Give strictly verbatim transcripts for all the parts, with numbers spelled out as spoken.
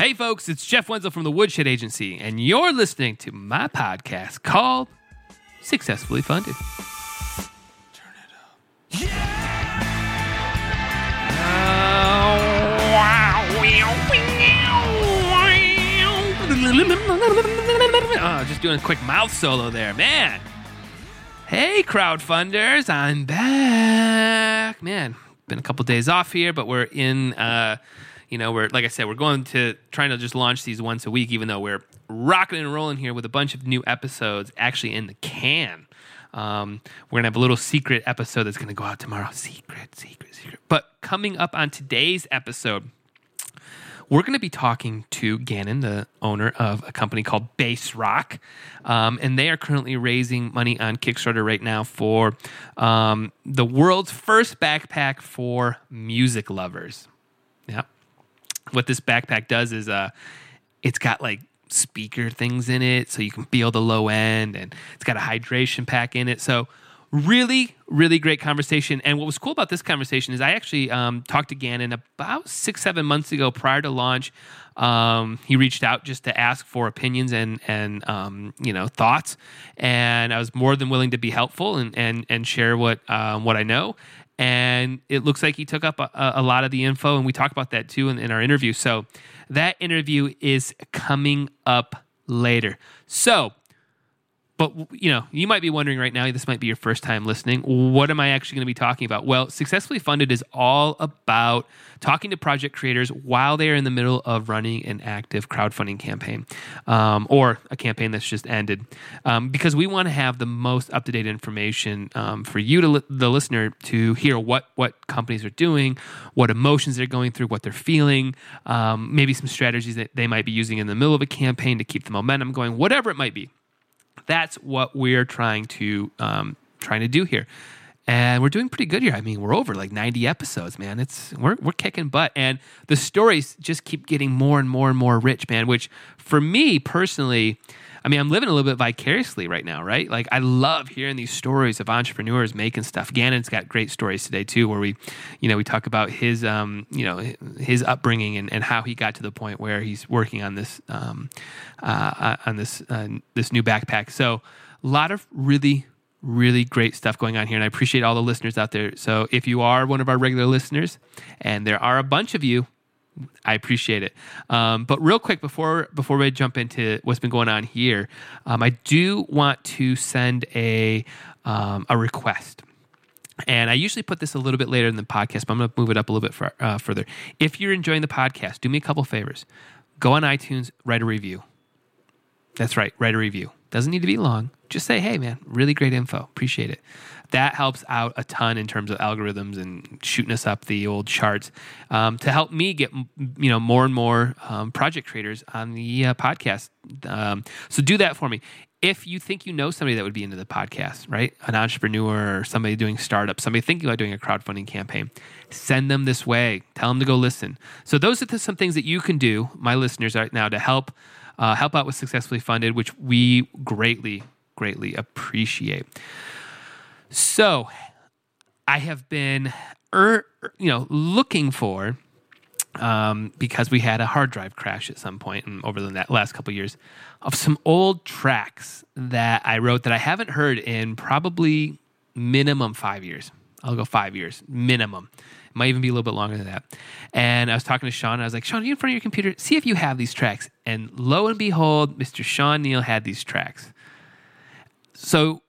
Hey folks, it's Jeff Wenzel from the Woodshed Agency, and you're listening to my podcast called Successfully Funded. Turn it up. Yeah! Oh, just doing a quick mouth solo there, man. Hey, crowdfunders, I'm back. Man, been a couple days off here, but we're in... Uh, You know, we're, like I said, we're going to trying to just launch these once a week, even though we're rocking and rolling here with a bunch of new episodes actually in the can. Um, we're going to have a little secret episode that's going to go out tomorrow. Secret, secret, secret. But coming up on today's episode, we're going to be talking to Gannon, the owner of a company called Bass Rock. Um, and they are currently raising money on Kickstarter right now for um, the world's first backpack for music lovers. Yeah. What this backpack does is uh, it's got like speaker things in it so you can feel the low end, and it's got a hydration pack in it. So really, really great conversation. And what was cool about this conversation is I actually um, talked to Gannon about six, seven months ago prior to launch. Um, he reached out just to ask for opinions and, and um, you know, thoughts. And I was more than willing to be helpful and, and, and share what um, what I know. And it looks like he took up a, a lot of the info, and we talked about that too in, in our interview. So that interview is coming up later. So, but you know, you might be wondering right now, this might be your first time listening, what am I actually going to be talking about? Well, Successfully Funded is all about talking to project creators while they are in the middle of running an active crowdfunding campaign um, or a campaign that's just ended, um, because we want to have the most up-to-date information um, for you, to li- the listener, to hear what, what companies are doing, what emotions they're going through, what they're feeling, um, maybe some strategies that they might be using in the middle of a campaign to keep the momentum going, whatever it might be. That's what we're trying to um, trying to do here. And we're doing pretty good here. I mean, we're over like ninety episodes, man. It's we're we're kicking butt, and the stories just keep getting more and more and more rich, man. Which for me personally, I mean, I'm living a little bit vicariously right now, right? Like I love hearing these stories of entrepreneurs making stuff. Gannon's got great stories today too, where we, you know, we talk about his, um, you know, his upbringing and, and how he got to the point where he's working on this, um, uh, on this uh, this new backpack. So a lot of really. Really great stuff going on here, and I appreciate all the listeners out there. So if you are one of our regular listeners, and there are a bunch of you, I appreciate it. Um, but real quick, before before we jump into what's been going on here, um, I do want to send a um, a request. And I usually put this a little bit later in the podcast, but I'm going to move it up a little bit far, uh, further. If you're enjoying the podcast, do me a couple favors. Go on iTunes, write a review. That's right, write a review. Doesn't need to be long. Just say, hey, man, really great info. Appreciate it. That helps out a ton in terms of algorithms and shooting us up the old charts um, to help me get you know more and more um, project creators on the uh, podcast. Um, so do that for me. If you think you know somebody that would be into the podcast, right? An entrepreneur or somebody doing startups, somebody thinking about doing a crowdfunding campaign, send them this way. Tell them to go listen. So those are some things that you can do, my listeners, right now to help Uh, help out with Successfully Funded, which we greatly, greatly appreciate. So I have been, er, you know, looking for, um, because we had a hard drive crash at some point and over the last couple of years, of some old tracks that I wrote that I haven't heard in probably minimum five years. I'll go five years, minimum. It might even be a little bit longer than that. And I was talking to Sean, and I was like, Sean, are you in front of your computer? See if you have these tracks. And lo and behold, Mister Sean Neal had these tracks. So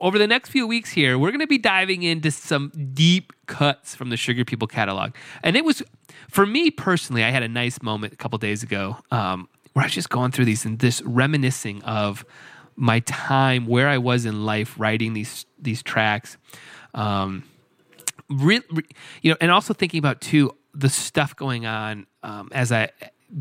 over the next few weeks here, we're going to be diving into some deep cuts from the Sugar People catalog. And it was, for me personally, I had a nice moment a couple days ago um, where I was just going through these and just reminiscing of my time, where I was in life writing these these tracks. Um, re, re, you know, and also thinking about too the stuff going on um, as I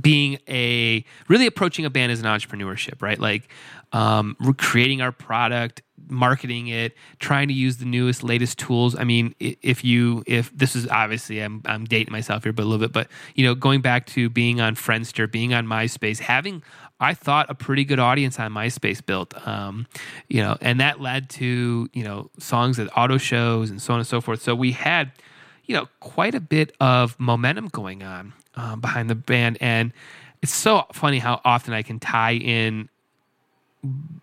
being a really approaching a band as an entrepreneurship, right? Like um, we're creating our product, marketing it, trying to use the newest, latest tools. I mean, if you if this is obviously I'm I'm dating myself here, but a little bit, but you know, going back to being on Friendster, being on MySpace, having I thought a pretty good audience on MySpace built, um, you know, and that led to, you know, songs at auto shows and so on and so forth. So we had, you know, quite a bit of momentum going on um, behind the band. And it's so funny how often I can tie in,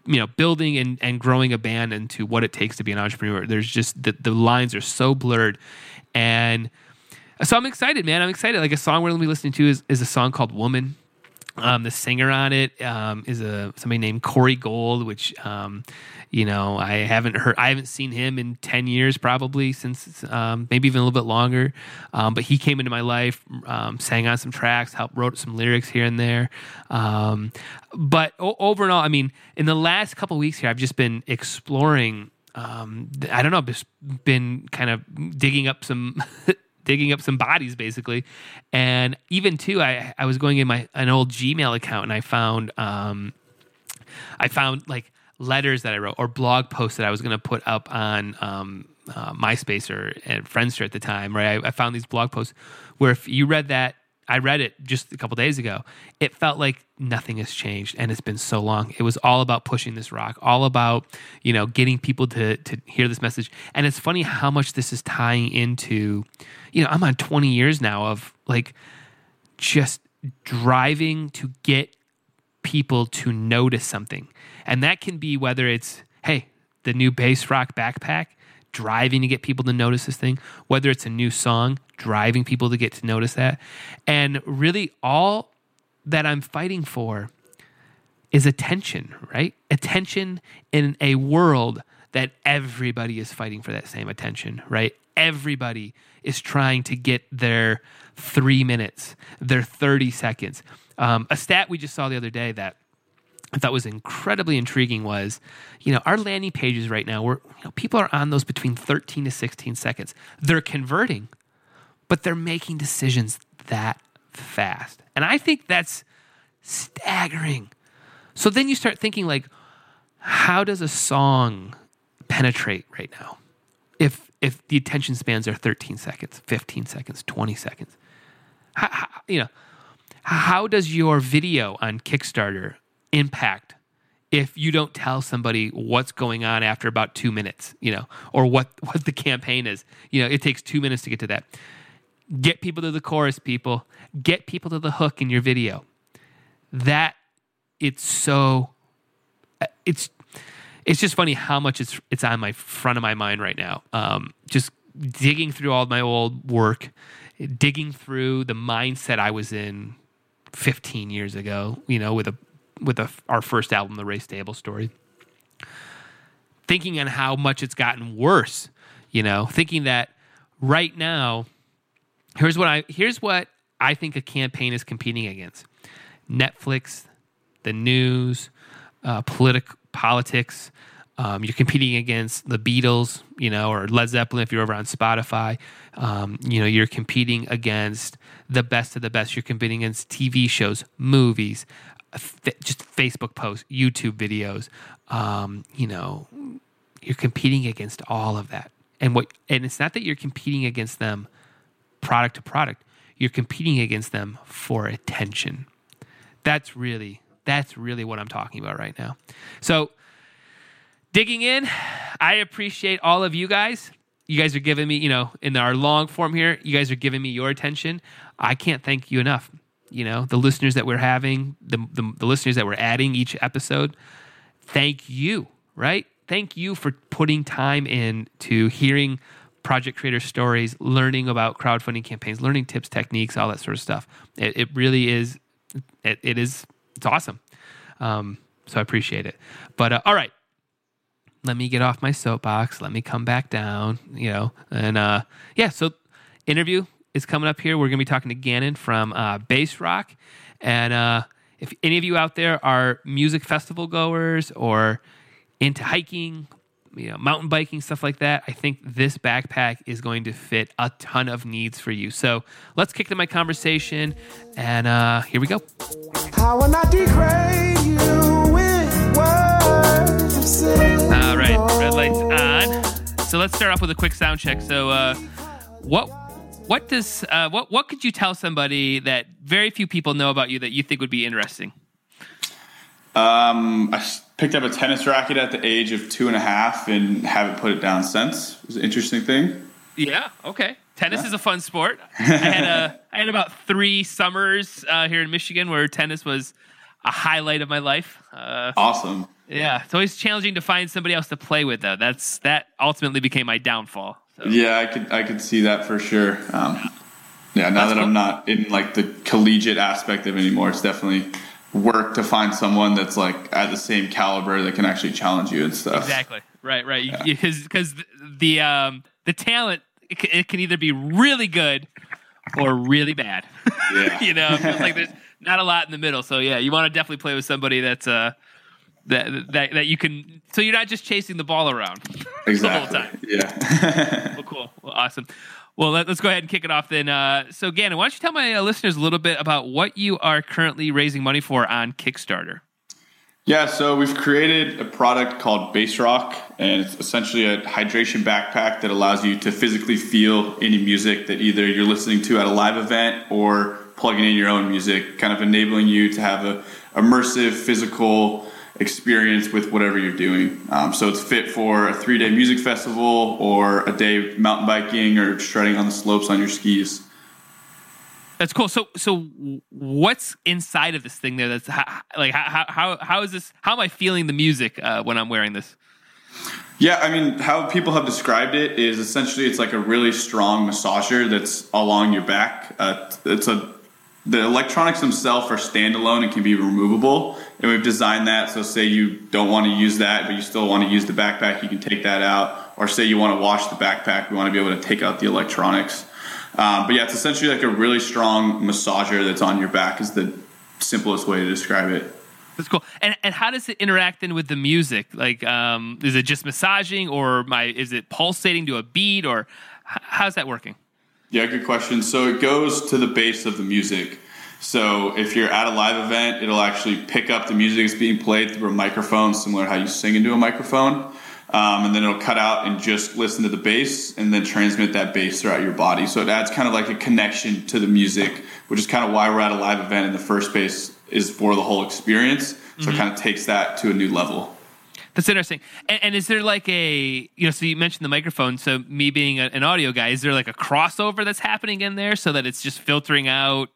you know, building and, and growing a band into what it takes to be an entrepreneur. There's just, the, the lines are so blurred. And so I'm excited, man. I'm excited. Like, a song we're going to be listening to is, is a song called Woman. Um, the singer on it um, is a somebody named Corey Gold, which um, you know I haven't heard, I haven't seen him in ten years probably, since um, maybe even a little bit longer. Um, but he came into my life, um, sang on some tracks, helped wrote some lyrics here and there. Um, but o- over and all, I mean, in the last couple of weeks here, I've just been exploring. Um, I don't know, just been kind of digging up some. digging up some bodies, basically. And even too, I, I was going in my an old Gmail account and I found um, I found like letters that I wrote or blog posts that I was going to put up on um, uh, MySpace or and Friendster at the time, right? I, I found these blog posts where if you read that, I read it just a couple days ago, it felt like nothing has changed and it's been so long. It was all about pushing this rock, all about, you know, getting people to to hear this message. And it's funny how much this is tying into, you know, I'm on twenty years now of like just driving to get people to notice something. And that can be whether it's, hey, the new Bass Rock backpack, driving to get people to notice this thing, whether it's a new song, driving people to get to notice that. And really all that I'm fighting for is attention, right? Attention in a world that everybody is fighting for that same attention, right? Everybody is trying to get their three minutes, their thirty seconds. Um, a stat we just saw the other day that I thought was incredibly intriguing was, you know, our landing pages right now, where you know, people are on those between thirteen to sixteen seconds. They're converting, but they're making decisions that fast. And I think that's staggering. So then you start thinking like, how does a song penetrate right now? If if the attention spans are thirteen seconds, fifteen seconds, twenty seconds, how, how, you know, how does your video on Kickstarter impact if you don't tell somebody what's going on after about two minutes, you know, or what, what the campaign is? You know, it takes two minutes to get to that. Get people to the chorus, people. Get people to the hook in your video. That, it's so, it's it's just funny how much it's it's on my front of my mind right now. Um, just digging through all my old work, digging through the mindset I was in fifteen years ago, you know, with a with a, our first album, The Race Table Story, thinking on how much it's gotten worse, you know, thinking that right now, here's what I, here's what I think a campaign is competing against: Netflix, the news, uh, politic politics. Um, you're competing against the Beatles, you know, or Led Zeppelin if you're over on Spotify. Um, you know, you're competing against the best of the best. You're competing against T V shows, movies, just Facebook posts, YouTube videos, um, you know, you're competing against all of that. And what, and it's not that you're competing against them product to product, you're competing against them for attention. That's really, that's really what I'm talking about right now. So digging in, I appreciate all of you guys. You guys are giving me, you know, in our long form here, you guys are giving me your attention. I can't thank you enough. You know, the listeners that we're having, the, the the listeners that we're adding each episode, thank you, right? Thank you for putting time in to hearing project creator stories, learning about crowdfunding campaigns, learning tips, techniques, all that sort of stuff. It, it really is, it, it is, it's awesome. Um, so I appreciate it. But uh, all right, let me get off my soapbox. Let me come back down, you know, and uh, yeah, so interview is coming up here. We're going to be talking to Gannon from uh, Bass Rock. And uh, if any of you out there are music festival goers or into hiking, you know, mountain biking, stuff like that, I think this backpack is going to fit a ton of needs for you. So let's kick to my conversation. And uh, here we go. How will I degrade you with words? All right, red light's on. So let's start off with a quick sound check. So uh, what... What does uh, what what could you tell somebody that very few people know about you that you think would be interesting? Um, I picked up a tennis racket at the age of two and a half and haven't put it down since. It was an interesting thing. Yeah. Okay. Tennis yeah. is a fun sport. I had a I had about three summers uh, here in Michigan where tennis was a highlight of my life. Uh, awesome. Yeah, it's always challenging to find somebody else to play with, though. That's that ultimately became my downfall. So. Yeah, I could I could see that for sure. Um, yeah, now that's that cool. I'm not in like the collegiate aspect of it anymore, it's definitely work to find someone that's like at the same caliber that can actually challenge you and stuff. Exactly. Right. Right. Because yeah. because the um, the talent. It can either be really good or really bad. Yeah. You know, it's like there's not a lot in the middle. So yeah, you want to definitely play with somebody that's uh that that that you can. So you're not just chasing the ball around exactly. the whole time. Yeah. Well, cool. Well, awesome. Well, let, let's go ahead and kick it off then. Uh, so Gannon, why don't you tell my uh, listeners a little bit about what you are currently raising money for on Kickstarter? Yeah, so we've created a product called Bass Rock, and it's essentially a hydration backpack that allows you to physically feel any music that either you're listening to at a live event or plugging in your own music, kind of enabling you to have an immersive physical experience with whatever you're doing. Um, so it's fit for a three-day music festival or a day mountain biking or shredding on the slopes on your skis. That's cool. So, so what's inside of this thing there? That's how, like, how, how, how is this, how am I feeling the music uh, when I'm wearing this? Yeah. I mean, how people have described it is essentially, it's like a really strong massager that's along your back. Uh, it's a, the electronics themselves are standalone and can be removable. And we've designed that. So say you don't want to use that, but you still want to use the backpack. You can take that out, or say you want to wash the backpack. We want to be able to take out the electronics. Um, but yeah, it's essentially like a really strong massager that's on your back is the simplest way to describe it. That's cool. And and how does it interact then with the music? Like, um, is it just massaging or my is it pulsating to a beat or how's that working? Yeah, good question. So it goes to the base of the music. So if you're at a live event, it'll actually pick up the music that's being played through a microphone, similar to how you sing into a microphone. Um, and then it'll cut out and just listen to the bass and then transmit that bass throughout your body. So it adds kind of like a connection to the music, which is kind of why we're at a live event in the first place is for the whole experience. So mm-hmm. it kind of takes that to a new level. That's interesting. And, and is there like a, you know, so you mentioned the microphone. So me being a, an audio guy, is there like a crossover that's happening in there so that it's just filtering out,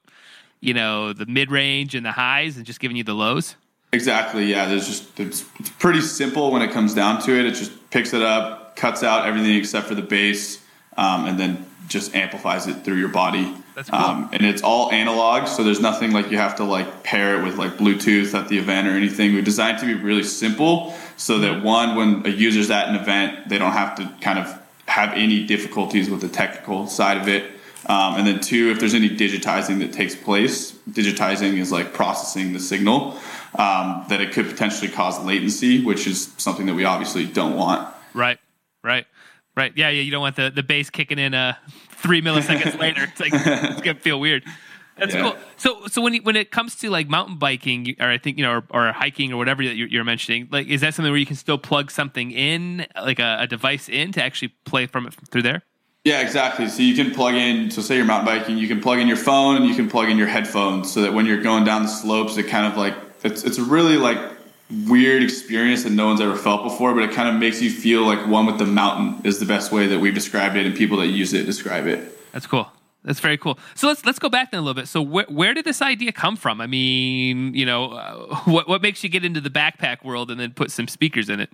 you know, the mid-range and the highs and just giving you the lows? Exactly. Yeah. There's just, it's pretty simple when it comes down to it. It just picks it up, cuts out everything except for the bass, um, and then just amplifies it through your body. That's cool. Um, and it's all analog. So there's nothing like you have to like pair it with like Bluetooth at the event or anything. We designed it to be really simple so that one, when a user's at an event, they don't have to kind of have any difficulties with the technical side of it. Um, and then two, if there's any digitizing that takes place, digitizing is like processing the signal, um, that it could potentially cause latency, which is something that we obviously don't want. Right, right, right. Yeah, yeah. You don't want the, the bass kicking in uh, three milliseconds later. It's like it's gonna feel weird. That's yeah. cool. So, so when you, when it comes to like mountain biking, or I think you know, or, or hiking, or whatever that you're, you're mentioning, like, is that something where you can still plug something in, like a, a device in, to actually play from it through there? Yeah, exactly. So you can plug in, so say you're mountain biking, you can plug in your phone and you can plug in your headphones so that when you're going down the slopes, it kind of like, it's it's a really like weird experience that no one's ever felt before, but it kind of makes you feel like one with the mountain is the best way that we've described it and people that use it describe it. That's cool. That's very cool. So let's let's go back then a little bit. So wh- where did this idea come from? I mean, you know, uh, what what makes you get into the backpack world and then put some speakers in it?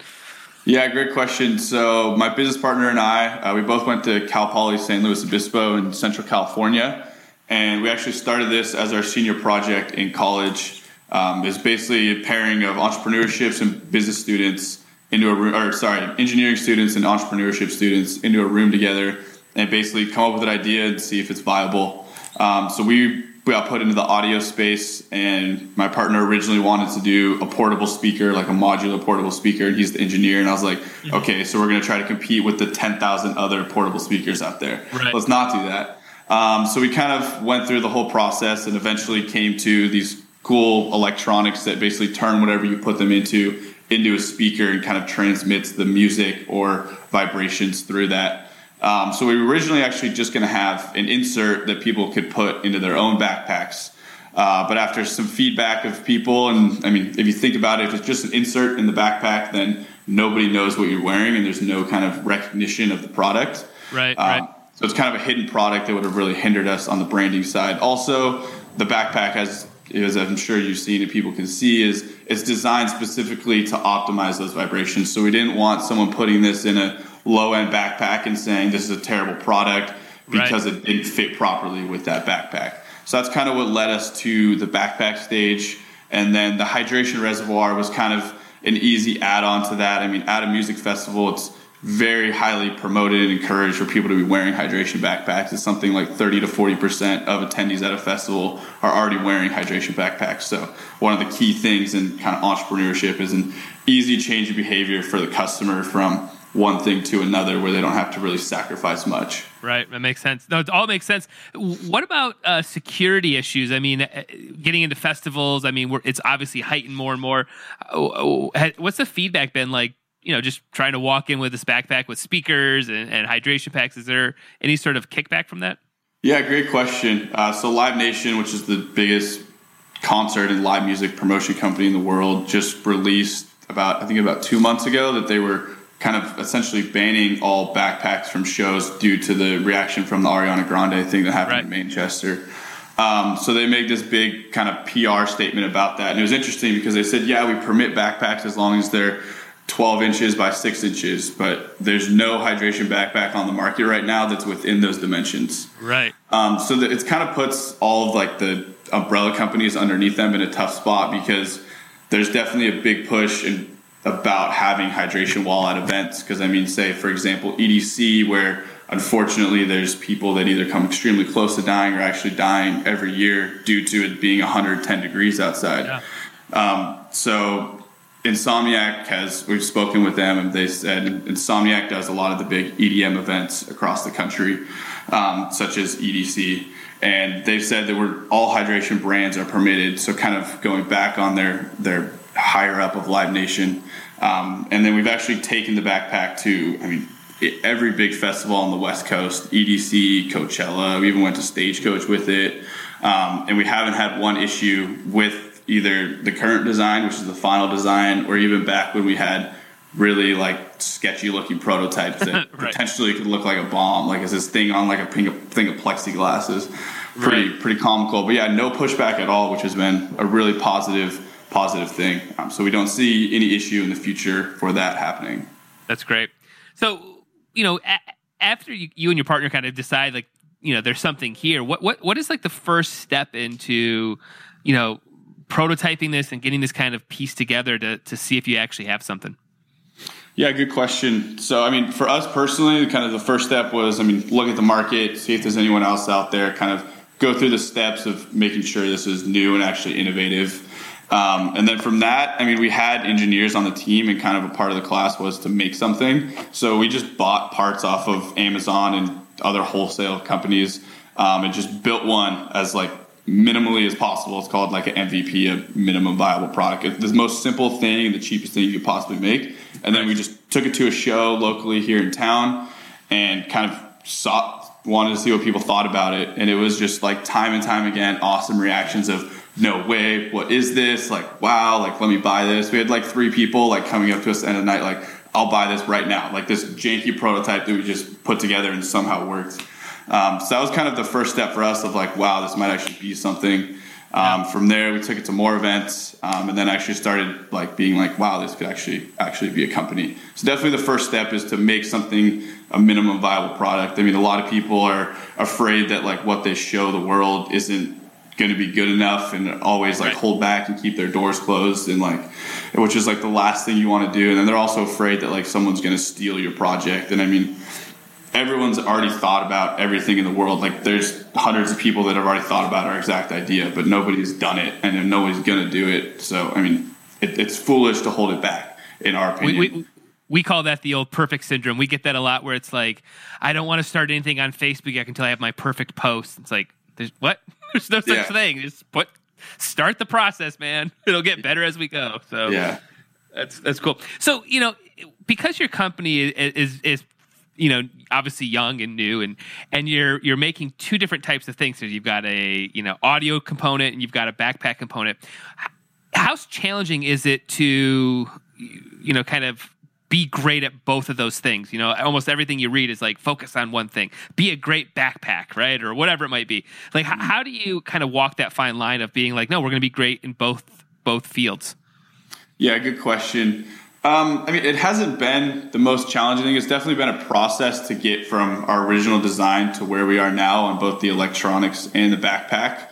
Yeah, great question. So my business partner and I, uh, we both went to Cal Poly San Luis Obispo in Central California. And we actually started this as our senior project in college. Um, it's basically a pairing of entrepreneurships and business students into a room, or sorry, engineering students and entrepreneurship students into a room together and basically come up with an idea and see if it's viable. Um, so we We got put into the audio space, and my partner originally wanted to do a portable speaker, like a modular portable speaker, and he's the engineer. And I was like, mm-hmm. okay, so we're going to try to compete with the ten thousand other portable speakers out there. Right. Let's not do that. Um, so we kind of went through the whole process and eventually came to these cool electronics that basically turn whatever you put them into into a speaker and kind of transmits the music or vibrations through that. Um, so we were originally actually just going to have an insert that people could put into their own backpacks. Uh, but after some feedback of people, and I mean, if you think about it, if it's just an insert in the backpack, then nobody knows what you're wearing and there's no kind of recognition of the product. Right, um, right. So it's kind of a hidden product that would have really hindered us on the branding side. Also, the backpack has, as I'm sure you've seen and people can see, is it's designed specifically to optimize those vibrations. So we didn't want someone putting this in a low-end backpack and saying this is a terrible product because right. it didn't fit properly with that backpack. So that's kind of what led us to the backpack stage. And then the hydration reservoir was kind of an easy add-on to that. I mean, at a music festival, it's very highly promoted and encouraged for people to be wearing hydration backpacks. It's something like thirty to forty percent of attendees at a festival are already wearing hydration backpacks. So one of the key things in kind of entrepreneurship is an easy change of behavior for the customer from one thing to another where they don't have to really sacrifice much. Right. That makes sense. No, it all makes sense. What about uh, security issues? I mean, getting into festivals, I mean, we're, it's obviously heightened more and more. What's the feedback been like, you know, just trying to walk in with this backpack with speakers and, and hydration packs? Is there any sort of kickback from that? Yeah, great question. Uh, so Live Nation, which is the biggest concert and live music promotion company in the world, just released about, I think about two months ago that they were kind of essentially banning all backpacks from shows due to the reaction from the Ariana Grande thing that happened right. in Manchester. Um, so they made this big kind of P R statement about that. And it was interesting because they said, yeah, we permit backpacks as long as they're twelve inches by six inches, but there's no hydration backpack on the market right now that's within those dimensions. Right. Um, so that it kind of puts all of like the umbrella companies underneath them in a tough spot because there's definitely a big push in about having hydration while at events. Because I mean, say for example, E D C, where unfortunately there's people that either come extremely close to dying or actually dying every year due to it being one hundred ten degrees outside. Yeah. Um, so Insomniac has, we've spoken with them and they said Insomniac does a lot of the big E D M events across the country, um, such as E D C. And they've said that we're all hydration brands are permitted. So kind of going back on their, their higher up of Live Nation. Um, and then we've actually taken the backpack to, I mean, every big festival on the West Coast, E D C, Coachella, we even went to Stagecoach with it. Um, and we haven't had one issue with either the current design, which is the final design, or even back when we had really like sketchy looking prototypes that right. potentially could look like a bomb. Like it's this thing on like a thing of plexiglass is pretty, right. pretty comical, but yeah, no pushback at all, which has been a really positive, positive thing. Um, so we don't see any issue in the future for that happening. That's great. So, you know, a- after you, you and your partner kind of decide like, you know, there's something here, what, what, what is like the first step into, you know, prototyping this and getting this kind of piece together to to see if you actually have something? Yeah, good question. So, I mean, for us personally, kind of the first step was, I mean, look at the market, see if there's anyone else out there, kind of go through the steps of making sure this is new and actually innovative. Um, and then from that, I mean, we had engineers on the team and kind of a part of the class was to make something. So we just bought parts off of Amazon and other wholesale companies um, and just built one as like minimally as possible. It's called like an M V P, a minimum viable product. It's the most simple thing, the cheapest thing you could possibly make. And then we just took it to a show locally here in town and kind of saw, wanted to see what people thought about it. And it was just like time and time again, awesome reactions of no way, what is this? Like, wow, like let me buy this. We had like three people like coming up to us at the end of the night, like I'll buy this right now. Like this janky prototype that we just put together and somehow worked. Um, so that was kind of the first step for us of like, wow, this might actually be something. Um, from there, we took it to more events, um, and then actually started like being like, wow, this could actually actually be a company. So definitely the first step is to make something a minimum viable product. I mean, a lot of people are afraid that like what they show the world isn't going to be good enough and always like hold back and keep their doors closed and like, which is like the last thing you want to do. And then they're also afraid that like someone's going to steal your project. And I mean, everyone's already thought about everything in the world. Like there's hundreds of people that have already thought about our exact idea, but nobody's done it and nobody's going to do it. So, I mean, it, it's foolish to hold it back in our opinion. We, we, we call that the old perfect syndrome. We get that a lot where it's like, I don't want to start anything on Facebook until I have my perfect post. It's like, there's what? There's no such yeah. thing. Just put, start the process, man. It'll get better as we go. So yeah, that's, that's cool. So, you know, because your company is, is, is you know, obviously young and new, and, and you're you're making two different types of things. So you've got a, you know, audio component and you've got a backpack component. How challenging is it to, you know, kind of be great at both of those things. You know, almost everything you read is like, focus on one thing, be a great backpack, right? Or whatever it might be. Like, h- how do you kind of walk that fine line of being like, no, we're going to be great in both, both fields? Yeah, good question. Um, I mean, it hasn't been the most challenging. It's definitely been a process to get from our original design to where we are now on both the electronics and the backpack.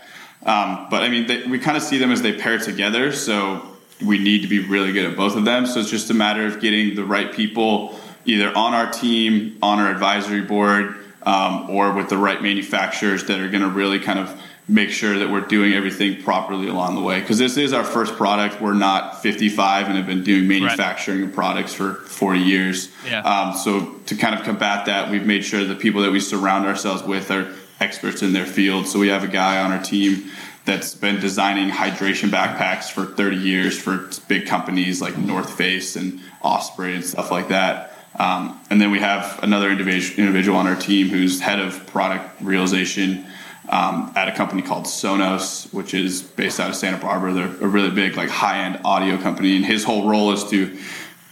Um, but I mean, they, we kind of see them as they pair together. So we need to be really good at both of them. So it's just a matter of getting the right people either on our team, on our advisory board, um, or with the right manufacturers that are going to really kind of make sure that we're doing everything properly along the way. Because this is our first product. We're not fifty-five and have been doing manufacturing right. and products for forty years. Yeah. Um, so to kind of combat that, we've made sure the people that we surround ourselves with are experts in their field. So we have a guy on our team that's been designing hydration backpacks for thirty years for big companies like North Face and Osprey and stuff like that. Um, and then we have another individual individual on our team who's head of product realization um, at a company called Sonos, which is based out of Santa Barbara. They're a really big, like, high-end audio company. And his whole role is to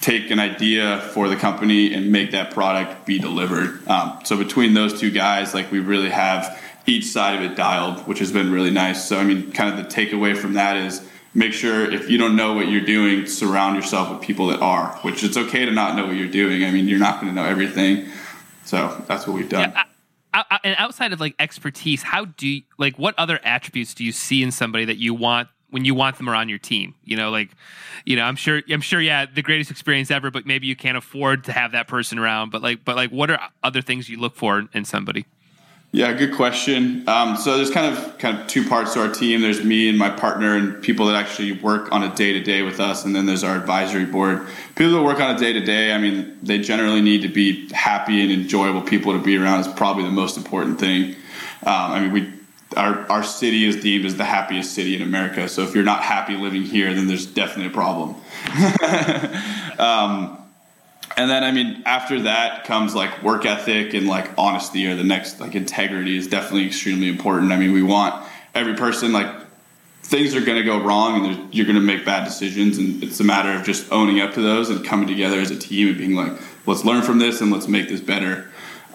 take an idea for the company and make that product be delivered. Um, so between those two guys, like, we really have each side of it dialed, which has been really nice. So, I mean, kind of the takeaway from that is make sure if you don't know what you're doing, surround yourself with people that are, which it's okay to not know what you're doing. I mean, you're not going to know everything. So that's what we've done. Yeah, I, I, and outside of, like, expertise, how do you, like, what other attributes do you see in somebody that you want when you want them around your team? You know, like, you know, I'm sure, I'm sure, yeah, the greatest experience ever, but maybe you can't afford to have that person around. But like, but like, what are other things you look for in somebody? Yeah, good question. Um, so there's kind of kind of two parts to our team. There's me and my partner and people that actually work on a day-to-day with us. And then there's our advisory board. People that work on a day-to-day, I mean, they generally need to be happy and enjoyable people to be around is probably the most important thing. Um, I mean, we our our city is deemed as the happiest city in America. So if you're not happy living here, then there's definitely a problem. um And then, I mean, after that comes, like, work ethic and, like, honesty, or the next, like, integrity is definitely extremely important. I mean, we want every person, like, things are going to go wrong and you're going to make bad decisions. And it's a matter of just owning up to those and coming together as a team and being like, let's learn from this and let's make this better.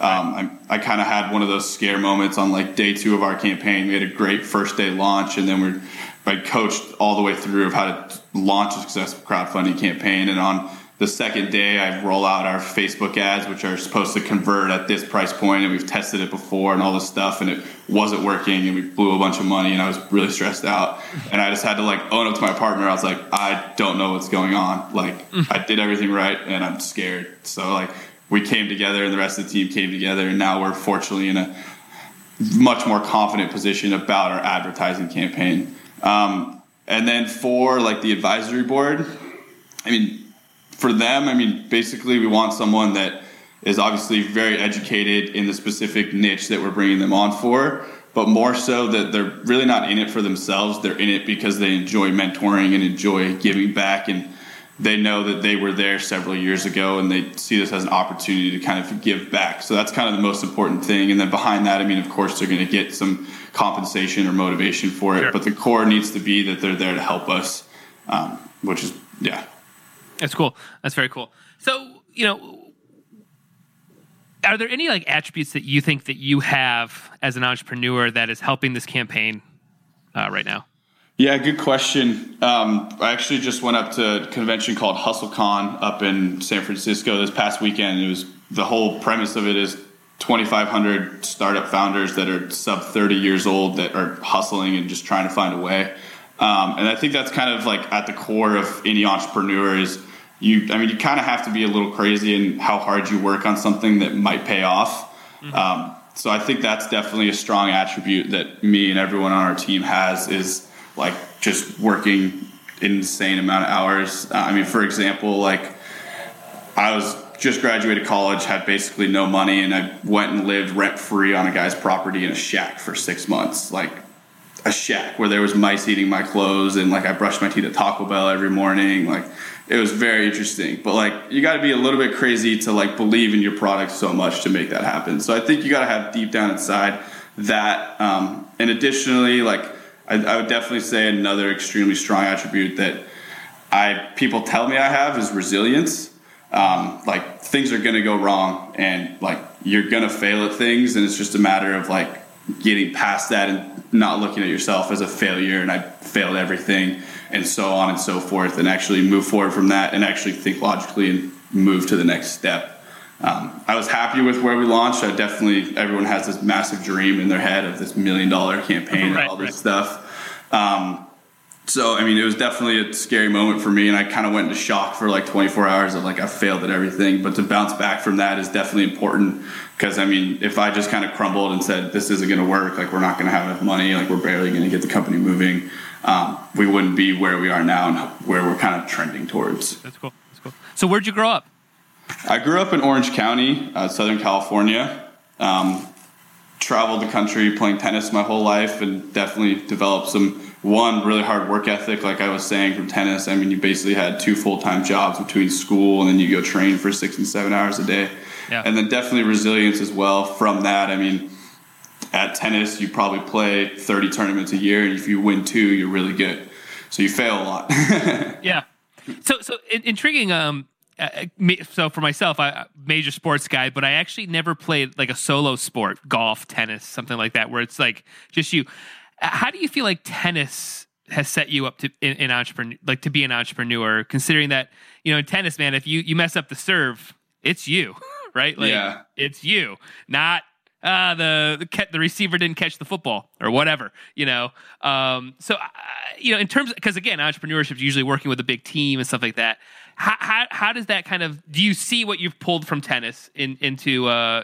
Um, I, I kind of had one of those scare moments on, like, day two of our campaign. We had a great first day launch, and then we're I coached all the way through of how to launch a successful crowdfunding campaign. And on the second day, I roll out our Facebook ads, which are supposed to convert at this price point, and we've tested it before and all this stuff, and it wasn't working, and we blew a bunch of money, and I was really stressed out. And I just had to, like, own up to my partner. I was like, I don't know what's going on. Like, I did everything right, and I'm scared. So, like, we came together, and the rest of the team came together, and now we're fortunately in a much more confident position about our advertising campaign. Um, and then for, like, the advisory board, I mean, for them, I mean, basically we want someone that is obviously very educated in the specific niche that we're bringing them on for, but more so that they're really not in it for themselves. They're in it because they enjoy mentoring and enjoy giving back, and they know that they were there several years ago and they see this as an opportunity to kind of give back. So that's kind of the most important thing. And then behind that, I mean, of course, they're going to get some compensation or motivation for it, sure. But the core needs to be that they're there to help us, um, which is, yeah. That's cool. That's very cool. So, you know, are there any, like, attributes that you think that you have as an entrepreneur that is helping this campaign uh, right now? Yeah, good question. Um, I actually just went up to a convention called HustleCon up in San Francisco this past weekend. It was the whole premise of it is twenty-five hundred startup founders that are sub thirty years old that are hustling and just trying to find a way. Um, and I think that's kind of, like, at the core of any entrepreneur is you, I mean, you kind of have to be a little crazy in how hard you work on something that might pay off. Mm-hmm. Um, so I think that's definitely a strong attribute that me and everyone on our team has is, like, just working an insane amount of hours. Uh, I mean, for example, like, I was just graduated college, had basically no money, and I went and lived rent free on a guy's property in a shack for six months. Like, a shack where there was mice eating my clothes, and, like, I brushed my teeth at Taco Bell every morning. Like, it was very interesting, but, like, you got to be a little bit crazy to, like, believe in your product so much to make that happen. So I think you got to have deep down inside that. Um, and additionally, like, I, I would definitely say another extremely strong attribute that I people tell me I have is resilience. um, like things are going to go wrong and like you're going to fail at things. And it's just a matter of like getting past that and not looking at yourself as a failure. And I failed everything and so on and so forth, and actually move forward from that and actually think logically and move to the next step. Um, I was happy with where we launched. I definitely, everyone has this massive dream in their head of this million dollar campaign right, and all this right. stuff. Um, so, I mean, it was definitely a scary moment for me, and I kind of went into shock for like twenty-four hours of like, I failed at everything, but to bounce back from that is definitely important. Cause I mean, if I just kind of crumbled and said, this isn't going to work, like we're not going to have enough money, like we're barely going to get the company moving. Um, we wouldn't be where we are now and where we're kind of trending towards. That's cool. That's cool. So where'd you grow up? I grew up in Orange County, uh, Southern California, um, traveled the country playing tennis my whole life, and definitely developed some, one, really hard work ethic. Like I was saying, from tennis, I mean, you basically had two full-time jobs between school, and then you go train for six and seven hours a day. Yeah. And then definitely resilience as well from that. I mean, at tennis, you probably play thirty tournaments a year, and if you win two, you're really good. So you fail a lot. yeah. So, so in- intriguing, um, Uh, so for myself, I major sports guy, but I actually never played like a solo sport, golf, tennis, something like that, where it's like just you. How do you feel like tennis has set you up to in, in entrepreneur, like to be an entrepreneur, considering that, you know, in tennis, man, if you, you mess up the serve, it's you, right? Like yeah. it's you, not uh, the, the, ke- the receiver didn't catch the football or whatever, you know? Um, so, uh, you know, in terms of, cause again, entrepreneurship is usually working with a big team and stuff like that. How, how how does that kind of, do you see what you've pulled from tennis in, into uh,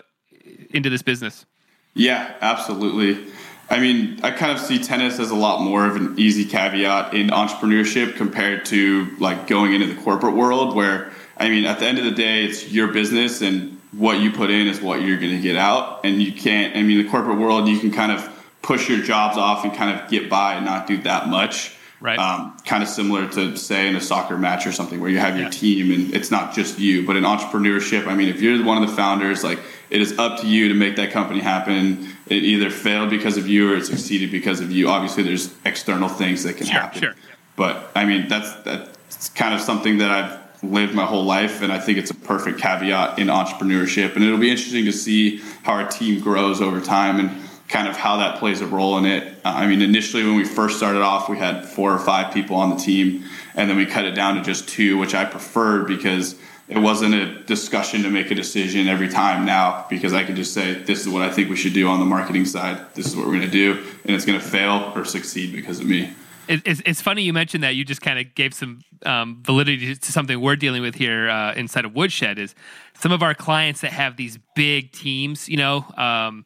into this business? Yeah, absolutely. I mean, I kind of see tennis as a lot more of an easy caveat in entrepreneurship compared to like going into the corporate world where, I mean, at the end of the day, it's your business and what you put in is what you're going to get out. And you can't, I mean, the corporate world, you can kind of push your jobs off and kind of get by and not do that much. Right. Um, kind of similar to, say, in a soccer match or something where you have your yeah. team and it's not just you. But in entrepreneurship, I mean, if you're one of the founders, like it is up to you to make that company happen. It either failed because of you or it succeeded because of you. Obviously, there's external things that can sure, happen. Sure. But, I mean, that's that's kind of something that I've lived my whole life, and I think it's a perfect caveat in entrepreneurship. And it'll be interesting to see how our team grows over time and kind of how that plays a role in it. Uh, I mean, initially when we first started off, we had four or five people on the team, and then we cut it down to just two, which I preferred because it wasn't a discussion to make a decision every time now, because I could just say, this is what I think we should do on the marketing side. This is what we're going to do, and it's going to fail or succeed because of me. It, it's, it's funny you mentioned that. You just kind of gave some um, validity to something we're dealing with here uh, inside of Woodshed is some of our clients that have these big teams, you know, um,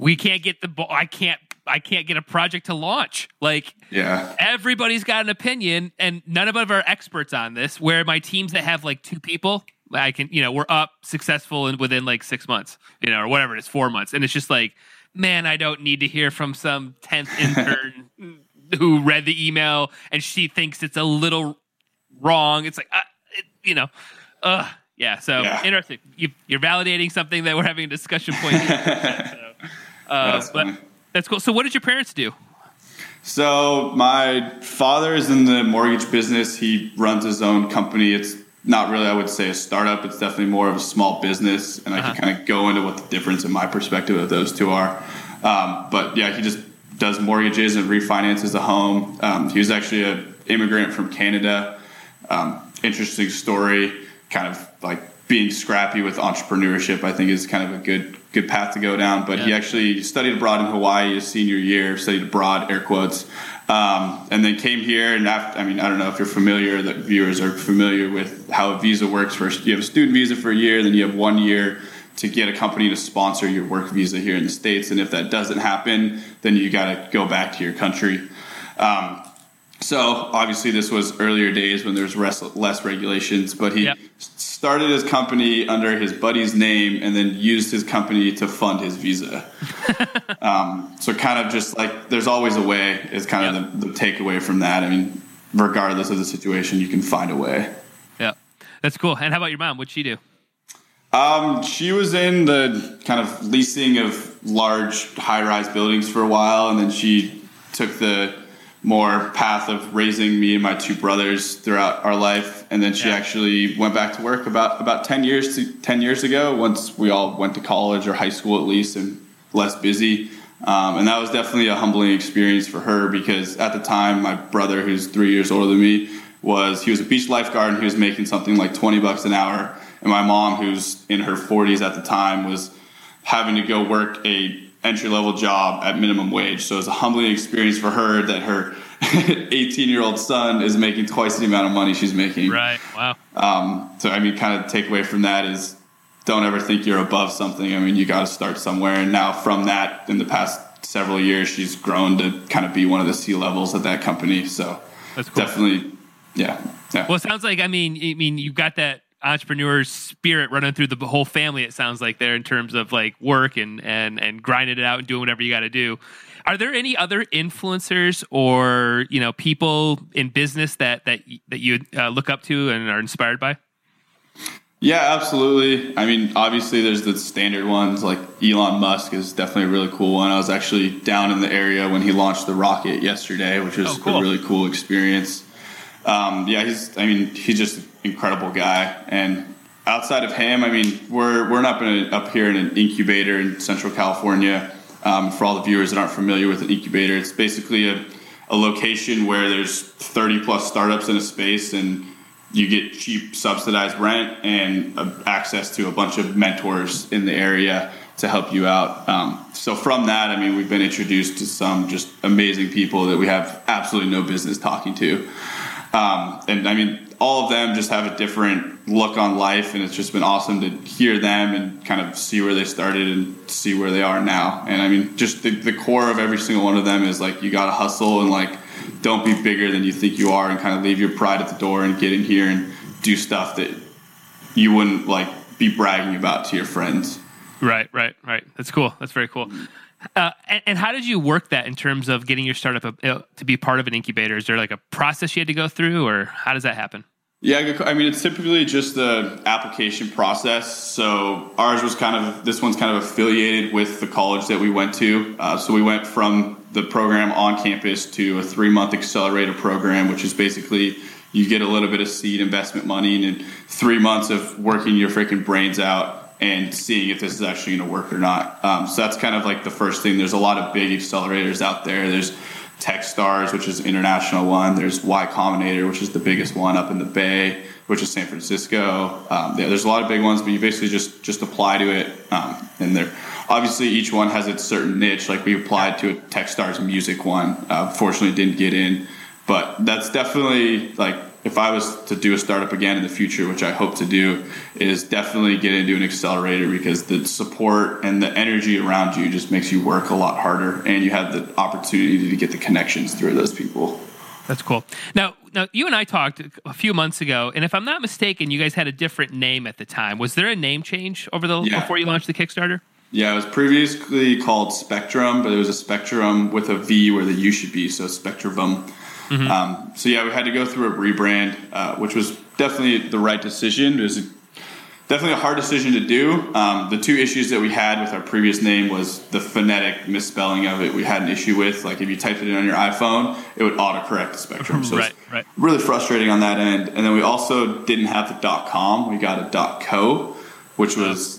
we can't get the ball. I can't. I can't get a project to launch. Like, yeah. everybody's got an opinion, and none of us are experts on this. Where my teams that have like two people, I can, you know, we're up successful and within like six months, you know, or whatever it is, four months, and it's just like, man, I don't need to hear from some tenth intern who read the email and she thinks it's a little wrong. It's like, uh, it, you know, uh, yeah. So yeah. interesting. You, you're validating something that we're having a discussion point. So. Uh, that's, but that's cool. So what did your parents do? So my father is in the mortgage business. He runs his own company. It's not really, I would say, a startup. It's definitely more of a small business. And uh-huh. I can kind of go into what the difference in my perspective of those two are. Um, but yeah, he just does mortgages and refinances a home. Um, he was actually an immigrant from Canada. Um, interesting story, kind of like being scrappy with entrepreneurship, I think, is kind of a good good path to go down. But yeah. he actually studied abroad in Hawaii his senior year, studied abroad, air quotes, um, and then came here. And after, I mean, I don't know if you're familiar, that viewers are familiar with how a visa works. First, you have a student visa for a year, then you have one year to get a company to sponsor your work visa here in the States. And if that doesn't happen, then you got to go back to your country. Um, so obviously this was earlier days when there's less regulations, but he yeah. started his company under his buddy's name and then used his company to fund his visa. um, so kind of just like, there's always a way is kind yeah. of the, the takeaway from that. I mean, regardless of the situation, you can find a way. Yeah, that's cool. And how about your mom? What'd she do? Um, she was in the kind of leasing of large high rise buildings for a while. And then she took the more path of raising me and my two brothers throughout our life. And then she yeah. actually went back to work about, about ten years to, ten years ago once we all went to college or high school at least and less busy. Um, and that was definitely a humbling experience for her because at the time, my brother, who's three years older than me, was he was a beach lifeguard and he was making something like twenty bucks an hour. And my mom, who's in her forties at the time, was having to go work a entry-level job at minimum wage. So it was a humbling experience for her that her eighteen-year-old son is making twice the amount of money she's making. Right, wow. Um, so, I mean, kind of takeaway from that is don't ever think you're above something. I mean, you got to start somewhere. And now from that, in the past several years, she's grown to kind of be one of the C-levels at that company. So that's cool. Definitely, yeah, yeah. Well, it sounds like, I mean, I mean, you've got that entrepreneur spirit running through the whole family, it sounds like, there in terms of like work and and and grinding it out and doing whatever you got to do. Are there any other influencers or, you know, people in business that that that you uh, look up to and are inspired by? Yeah, absolutely. I mean, obviously there's the standard ones like Elon Musk is definitely a really cool one. I was actually down in the area when he launched the rocket yesterday, which was oh, cool. a really cool experience. Um, yeah, he's, I mean, he's just an incredible guy. And outside of him, I mean, we're, we're up, in a, up here in an incubator in Central California. Um, for all the viewers that aren't familiar with an incubator, it's basically a, a location where there's thirty plus startups in a space and you get cheap subsidized rent and uh, access to a bunch of mentors in the area to help you out. Um, so from that, I mean, we've been introduced to some just amazing people that we have absolutely no business talking to. Um, and I mean, all of them just have a different look on life, and it's just been awesome to hear them and kind of see where they started and see where they are now. And I mean, just the, the core of every single one of them is like, you got to hustle and like, don't be bigger than you think you are and kind of leave your pride at the door and get in here and do stuff that you wouldn't like be bragging about to your friends. Right, right, right. That's cool. That's very cool. Uh, and, and how did you work that in terms of getting your startup a, uh, to be part of an incubator? Is there like a process you had to go through, or how does that happen? Yeah, I mean, it's typically just the application process. So ours was kind of, this one's kind of affiliated with the college that we went to. Uh, so we went from the program on campus to a three-month accelerator program, which is basically you get a little bit of seed investment money and then three months of working your freaking brains out and seeing if this is actually going to work or not. Um, so that's kind of like the first thing. There's a lot of big accelerators out there. There's Techstars, which is an international one. There's Y Combinator, which is the biggest one up in the Bay, which is San Francisco. Um, yeah, there's a lot of big ones, but you basically just just apply to it. Um, and they're, obviously, each one has its certain niche. Like we applied to a Techstars music one. Uh, fortunately, didn't get in. But that's definitely like, if I was to do a startup again in the future, which I hope to do, is definitely get into an accelerator, because the support and the energy around you just makes you work a lot harder, and you have the opportunity to get the connections through those people. That's cool. Now, now you and I talked a few months ago, and if I'm not mistaken, you guys had a different name at the time. Was there a name change over the yeah. before you launched the Kickstarter? Yeah, it was previously called Spectrum, but it was a Spectrum with a V where the U should be, so Spectrum. Mm-hmm. Um, so yeah, we had to go through a rebrand, uh, which was definitely the right decision. It was a, definitely a hard decision to do. Um, the two issues that we had with our previous name was the phonetic misspelling of it. We had an issue with, like, if you typed it in on your iPhone, it would autocorrect the Spectrum. So right, it's right. really frustrating on that end. And then we also didn't have the .com. We got a .co, which was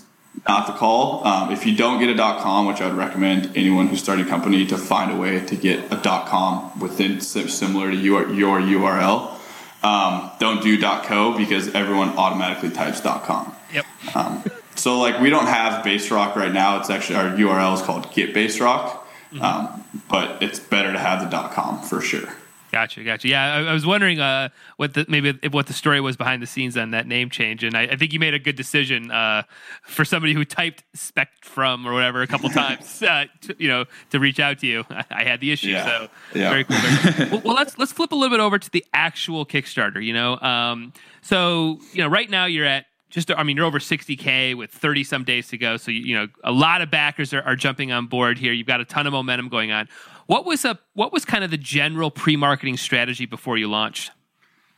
not the call. Um, if you don't get a .com, which I would recommend anyone who's starting a company to find a way to get a .com within similar to your, your U R L. Um, don't do .co because everyone automatically types .com. Yep. Um, so like we don't have Bass Rock right now. It's actually, our U R L is called Get Bass Rock, um, mm-hmm. but it's better to have the .com for sure. Gotcha, gotcha. Yeah, I, I was wondering uh, what the, maybe what the story was behind the scenes on that name change, and I, I think you made a good decision uh, for somebody who typed Spectrum or whatever a couple times, uh, to, you know, to reach out to you. I, I had the issue, yeah. so yeah. very cool. well, well, let's let's flip a little bit over to the actual Kickstarter. You know, um, so you know, right now you're at just, I mean, you're over sixty K with thirty some days to go. So you, you know, a lot of backers are, are jumping on board here. You've got a ton of momentum going on. What was a what was kind of the general pre-marketing strategy before you launched?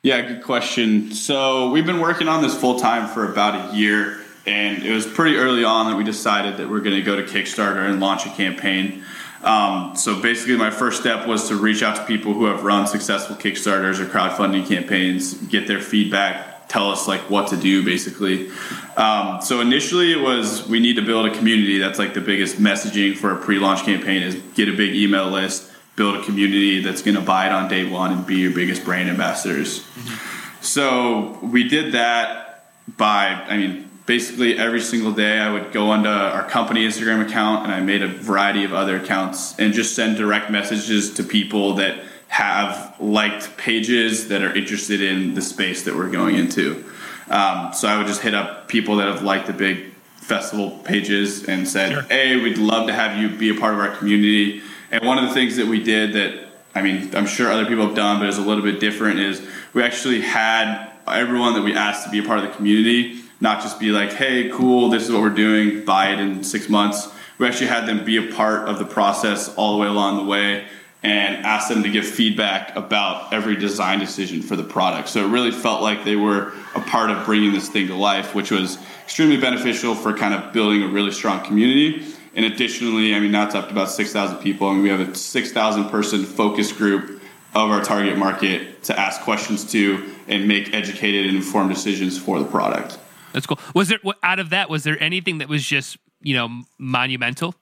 Yeah, good question. So we've been working on this full time for about a year, and it was pretty early on that we decided that we're going to go to Kickstarter and launch a campaign. Um, so basically my first step was to reach out to people who have run successful Kickstarters or crowdfunding campaigns, get their feedback, tell us like what to do basically. Um, so initially it was, we need to build a community. That's like the biggest messaging for a pre-launch campaign is get a big email list, build a community that's going to buy it on day one and be your biggest brand ambassadors. Mm-hmm. So we did that by, I mean, basically every single day I would go onto our company Instagram account and I made a variety of other accounts and just send direct messages to people that have liked pages that are interested in the space that we're going into. Um, so I would just hit up people that have liked the big festival pages and said, sure. Hey, we'd love to have you be a part of our community. And one of the things that we did that, I mean, I'm sure other people have done, but it's a little bit different is we actually had everyone that we asked to be a part of the community, not just be like, hey, cool, this is what we're doing, buy it in six months. We actually had them be a part of the process all the way along the way and asked them to give feedback about every design decision for the product. So it really felt like they were a part of bringing this thing to life, which was extremely beneficial for kind of building a really strong community. And additionally, I mean, now it's up to about six thousand people. I mean, we have a six thousand person focus group of our target market to ask questions to and make educated and informed decisions for the product. That's cool. Was there, out of that, was there anything that was just, you know, monumental?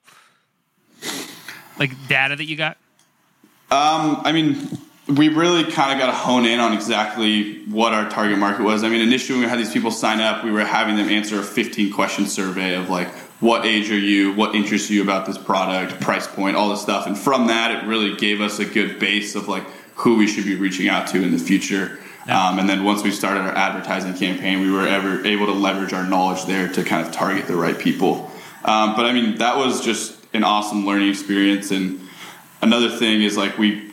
Like data that you got? Um, I mean, we really kind of got to hone in on exactly what our target market was. I mean, initially when we had these people sign up, we were having them answer a fifteen question survey of like, what age are you, what interests you about this product, price point, all this stuff. And from that, it really gave us a good base of like who we should be reaching out to in the future. Yeah. Um, and then once we started our advertising campaign, we were ever able to leverage our knowledge there to kind of target the right people. Um, but I mean, that was just an awesome learning experience. And another thing is like we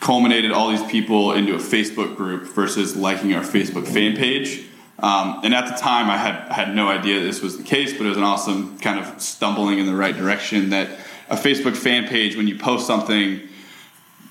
culminated all these people into a Facebook group versus liking our Facebook fan page. Um, and at the time, I had had no idea this was the case, but it was an awesome kind of stumbling in the right direction that a Facebook fan page, when you post something,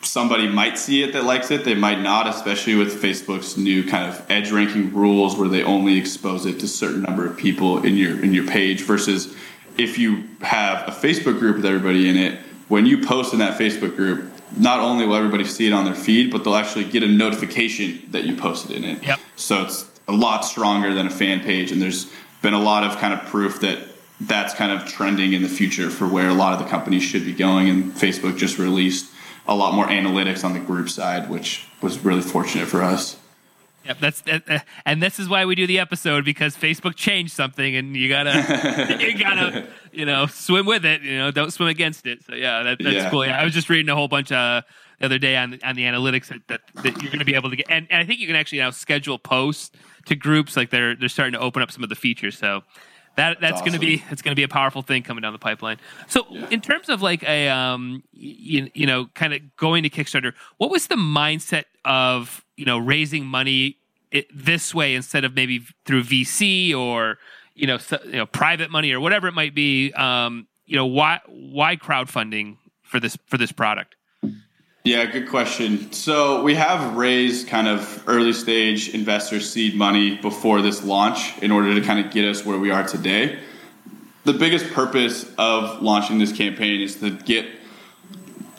somebody might see it that likes it. They might not, especially with Facebook's new kind of edge ranking rules where they only expose it to a certain number of people in your in your page versus if you have a Facebook group with everybody in it, when you post in that Facebook group, not only will everybody see it on their feed, but they'll actually get a notification that you posted in it. Yep. So it's a lot stronger than a fan page. And there's been a lot of kind of proof that that's kind of trending in the future for where a lot of the companies should be going. And Facebook just released a lot more analytics on the group side, which was really fortunate for us. Yep, that's that, and this is why we do the episode, because Facebook changed something and you gotta you gotta you know swim with it, you know, don't swim against it. So yeah, that, that's yeah. cool. Yeah, I was just reading a whole bunch of the other day on on the analytics that, that, that you're going to be able to get, and, and I think you can actually now schedule posts to groups. Like they're they're starting to open up some of the features. So that that's, that's awesome. going to be it's going to be a powerful thing coming down the pipeline. So yeah. in terms of like a um you, you know kind of going to Kickstarter, what was the mindset of you know raising money it, this way instead of maybe through V C or you know so, you know private money or whatever it might be? Um, you know why why crowdfunding for this for this product? Yeah, good question. So we have raised kind of early stage investor seed money before this launch in order to kind of get us where we are today. The biggest purpose of launching this campaign is to get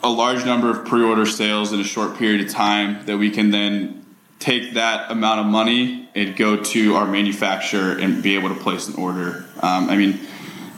a large number of pre-order sales in a short period of time that we can then take that amount of money and go to our manufacturer and be able to place an order. Um, I mean,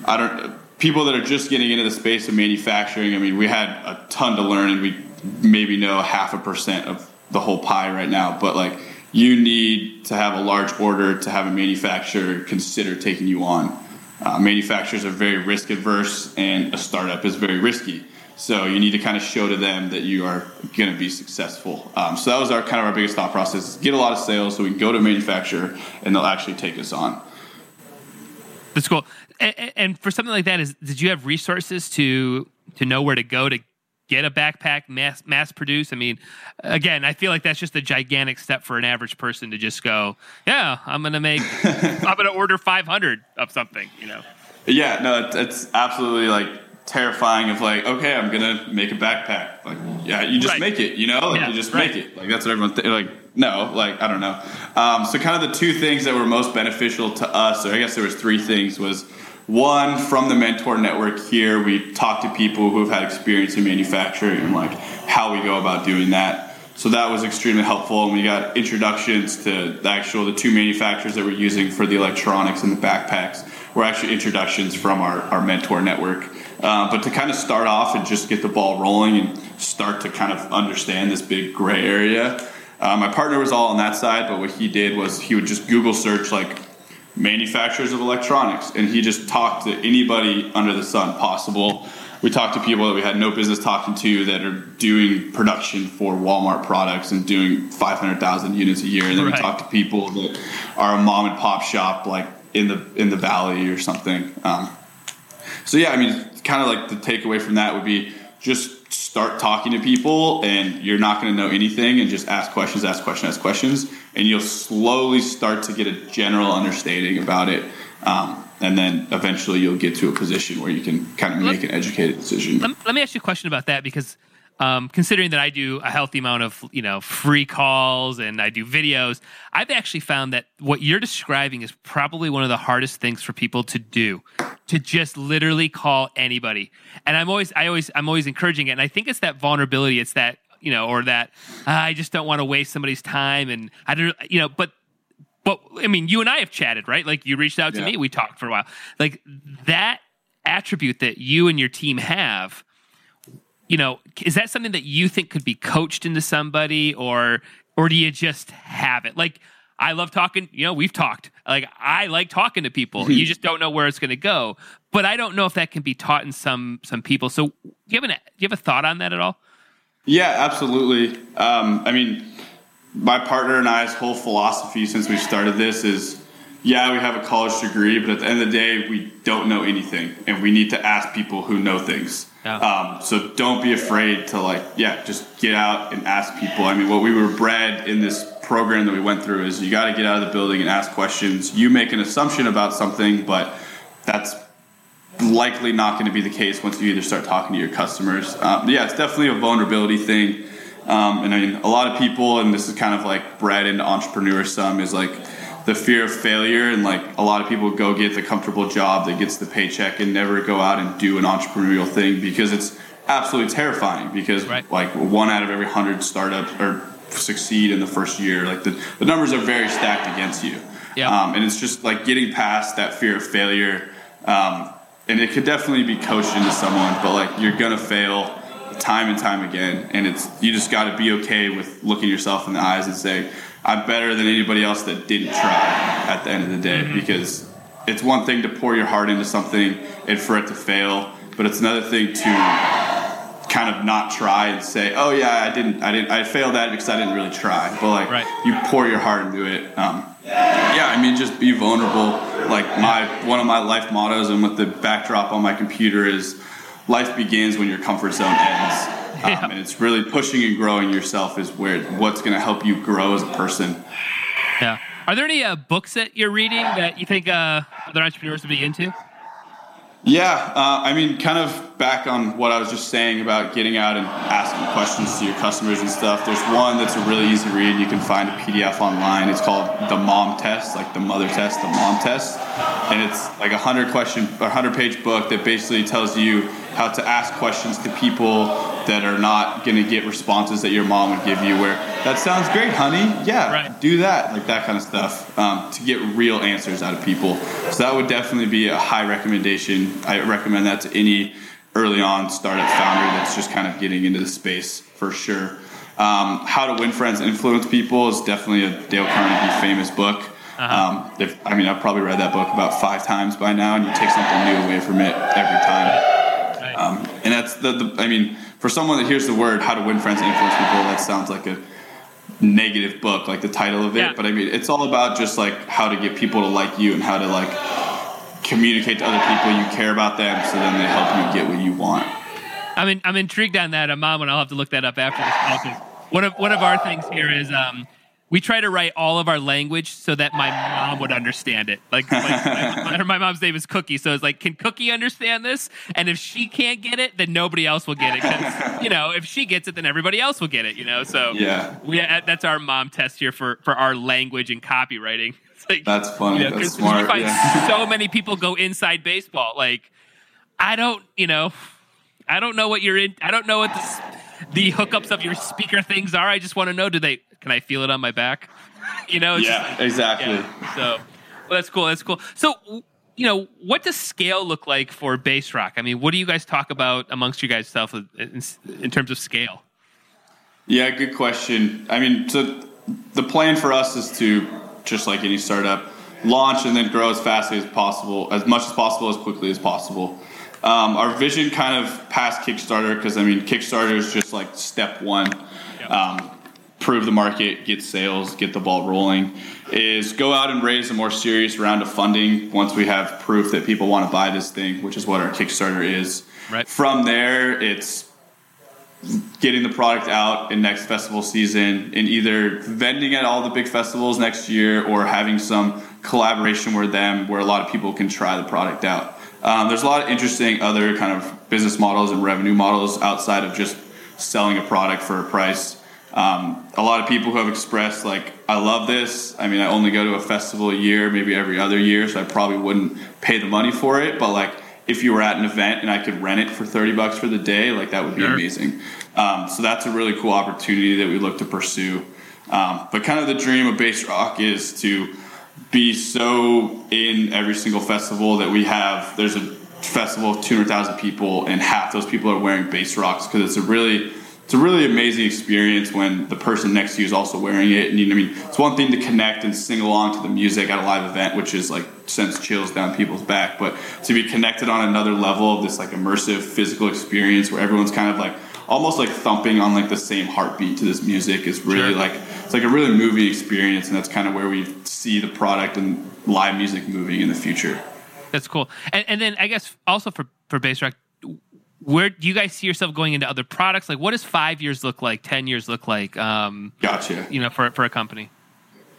I don't people that are just getting into the space of manufacturing, I mean, we had a ton to learn and we maybe know half a percent of the whole pie right now, but like you need to have a large order to have a manufacturer consider taking you on. Uh, manufacturers are very risk adverse and a startup is very risky. So you need to kind of show to them that you are going to be successful. Um, so that was our kind of our biggest thought process, get a lot of sales so we can go to a manufacturer and they'll actually take us on. That's cool. And, and for something like that is, did you have resources to, to know where to go to get a backpack, mass mass produce? I mean, again, I feel like that's just a gigantic step for an average person to just go, yeah, I'm going to make, I'm going to order five hundred of something, you know? Yeah, no, it's absolutely like terrifying of like, okay, I'm going to make a backpack. Like, yeah, you just right. make it, you know? Like, yeah, you just right. make it. Like, that's what everyone, th- like, no, like, I don't know. Um, so kind of the two things that were most beneficial to us, or I guess there was three things was, One, from the Mentor Network here, we talk to people who have had experience in manufacturing and like how we go about doing that. So that was extremely helpful, and we got introductions to the actual, the two manufacturers that we're using for the electronics and the backpacks were actually introductions from our, our Mentor Network. Uh, but to kind of start off and just get the ball rolling and start to kind of understand this big gray area, uh, my partner was all on that side, but what he did was he would just Google search like manufacturers of electronics, and he just talked to anybody under the sun possible. We talked to people that we had no business talking to that are doing production for Walmart products and doing five hundred thousand units a year, and then right. we talked to people that are a mom and pop shop like in the in the valley or something. Um, so yeah, I mean, kind of like the takeaway from that would be just start talking to people, and you're not going to know anything, and just ask questions, ask questions, ask questions, and you'll slowly start to get a general understanding about it. Um, and then eventually you'll get to a position where you can kind of make let, an educated decision. Let, let me ask you a question about that, because um, considering that I do a healthy amount of, you know, free calls and I do videos, I've actually found that what you're describing is probably one of the hardest things for people to do, to just literally call anybody. And I'm always, I always, I'm always encouraging it. And I think it's that vulnerability. It's that, you know, or that uh, I just don't want to waste somebody's time. And I don't, you know, but, but I mean, you and I have chatted, right? Like you reached out to yeah. me, we talked for a while. Like that attribute that you and your team have, you know, is that something that you think could be coached into somebody, or, or do you just have it? Like, I love talking, you know, we've talked, like I like talking to people. You just don't know where it's going to go, but I don't know if that can be taught in some, some people. So do you have an, do you have a thought on that at all? Yeah, absolutely. Um, I mean, my partner and I's whole philosophy since we started this is, yeah, we have a college degree, but at the end of the day, we don't know anything, and we need to ask people who know things. Yeah. Um, so don't be afraid to like, yeah, just get out and ask people. I mean, what we were bred in this program that we went through is you got to get out of the building and ask questions. You make an assumption about something, but that's likely not going to be the case once you either start talking to your customers. Um, yeah, it's definitely a vulnerability thing. Um, and I mean, a lot of people, and this is kind of like bred into entrepreneurs, some is like the fear of failure. And like a lot of people go get the comfortable job that gets the paycheck and never go out and do an entrepreneurial thing because it's absolutely terrifying, because right. like one out of every hundred startups or succeed in the first year. Like the, the numbers are very stacked against you. Yeah. Um, and it's just like getting past that fear of failure. Um, And it could definitely be coached into someone, but like you're gonna fail time and time again, and it's you just got to be okay with looking yourself in the eyes and say, "I'm better than anybody else that didn't try." At the end of the day, mm-hmm. because it's one thing to pour your heart into something and for it to fail, but it's another thing to kind of not try and say, "Oh yeah, I didn't, I didn't, I failed that because I didn't really try." But like right. you pour your heart into it. Um, yeah, I mean, just be vulnerable. Like my one of my life mottos, and with the backdrop on my computer, is life begins when your comfort zone ends. Um, yeah. And it's really pushing and growing yourself is where what's going to help you grow as a person. Yeah. Are there any uh, books that you're reading that you think uh, other entrepreneurs would be into? Yeah. Uh, I mean, kind of back on what I was just saying about getting out and asking questions to your customers and stuff. There's one that's a really easy read. You can find a P D F online. It's called The Mom Test, like the mother test, the mom test. And it's like a hundred question or hundred page book that basically tells you how to ask questions to people that are not going to get responses that your mom would give you, where that sounds great, honey. Yeah, right. do that. Like that kind of stuff, um, to get real answers out of people. So that would definitely be a high recommendation. I recommend that to any early on startup founder that's just kind of getting into the space for sure. Um, How to Win Friends and Influence People is definitely a Dale Carnegie famous book. Uh-huh. Um, if, I mean, I've probably read that book about five times by now, and you take something new away from it every time. Right. Um, and that's the, the, I mean, for someone that hears the word How to Win Friends and Influence People, that sounds like a negative book, like the title of it. Yeah. But I mean, it's all about just like how to get people to like you and how to like communicate to other people you care about them, so then they help you get what you want. I mean, I'm intrigued on that. I'm on, and I'll have to look that up after this call. One of, one of our things here is um, we try to write all of our language so that my mom would understand it. Like, like my, my mom's name is Cookie, so it's like, can Cookie understand this? And if she can't get it, then nobody else will get it. 'Cause, you know, if she gets it, then everybody else will get it, you know? So yeah, we, that's our mom test here for, for our language and copywriting. like, that's funny. You know, that's smart. You find yeah. so many people go inside baseball. Like, I don't, you know, I don't know what you're in. I don't know what the, the hookups of your speaker things are. I just want to know, do they, can I feel it on my back? You know? It's yeah, just, exactly. Yeah. So, well, that's cool. That's cool. So, you know, what does scale look like for Bass Rock? I mean, what do you guys talk about amongst you guys self in, in terms of scale? Yeah, good question. I mean, so the plan for us is to, just like any startup, launch and then grow as fast as possible, as much as possible, as quickly as possible. Um, our vision kind of past Kickstarter, because, I mean, Kickstarter is just like step one. Yep. Um, prove the market, get sales, get the ball rolling, is go out and raise a more serious round of funding once we have proof that people want to buy this thing, which is what our Kickstarter is. Right. From there, it's getting the product out in next festival season and either vending at all the big festivals next year or having some collaboration with them where a lot of people can try the product out. Um, there's a lot of interesting other kind of business models and revenue models outside of just selling a product for a price. Um, a lot of people who have expressed like, I love this. I mean, I only go to a festival a year, maybe every other year, so I probably wouldn't pay the money for it. But like, if you were at an event and I could rent it for thirty bucks for the day, like that would be sure. amazing. Um, so that's a really cool opportunity that we look to pursue. Um, but kind of the dream of Bass Rock is to be so in every single festival that we have. There's a festival of two hundred thousand people and half those people are wearing Bass Rocks, because it's a really it's a really amazing experience when the person next to you is also wearing it. And you know, I mean, it's one thing to connect and sing along to the music at a live event, which is like sends chills down people's back, but to be connected on another level of this like immersive physical experience where everyone's kind of like almost like thumping on like the same heartbeat to this music is really sure. like it's like a really moving experience, and that's kind of where we see the product and live music moving in the future. That's cool. And, and then I guess also for for Bass Rock, where do you guys see yourself going into other products? Like, what does five years look like? Ten years look like? Um, gotcha. You know, for for a company.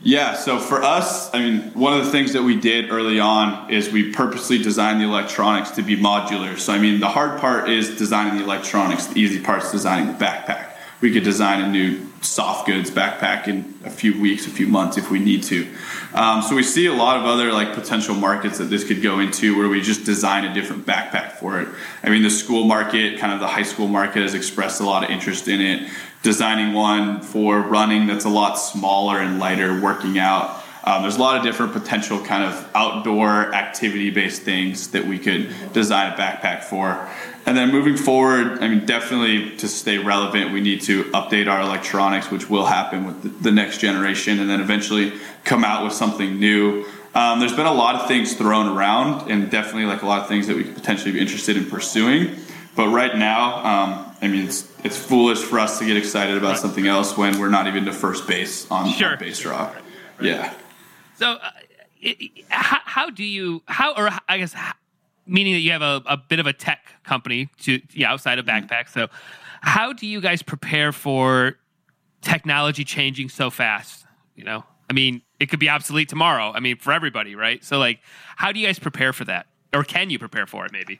Yeah. So for us, I mean, one of the things that we did early on is we purposely designed the electronics to be modular. So I mean, the hard part is designing the electronics. The easy part is designing the backpack. We could design a new soft goods backpack in a few weeks, a few months if we need to. Um, so we see a lot of other like potential markets that this could go into where we just design a different backpack for it. I mean, the school market, kind of the high school market, has expressed a lot of interest in it. Designing one for running that's a lot smaller and lighter, working out. Um, there's a lot of different potential kind of outdoor activity-based things that we could design a backpack for. And then moving forward, I mean, definitely to stay relevant, we need to update our electronics, which will happen with the, the next generation, and then eventually come out with something new. Um, there's been a lot of things thrown around, and definitely like a lot of things that we could potentially be interested in pursuing. But right now, um, I mean, it's it's foolish for us to get excited about something else when we're not even to first base on, sure. on Bass Rock. Yeah. So, uh, it, how, how do you how or I guess. How, meaning that you have a, a bit of a tech company to yeah, outside of backpacks. So how do you guys prepare for technology changing so fast? You know, I mean, it could be obsolete tomorrow. I mean, for everybody, right? So like, how do you guys prepare for that? Or can you prepare for it maybe?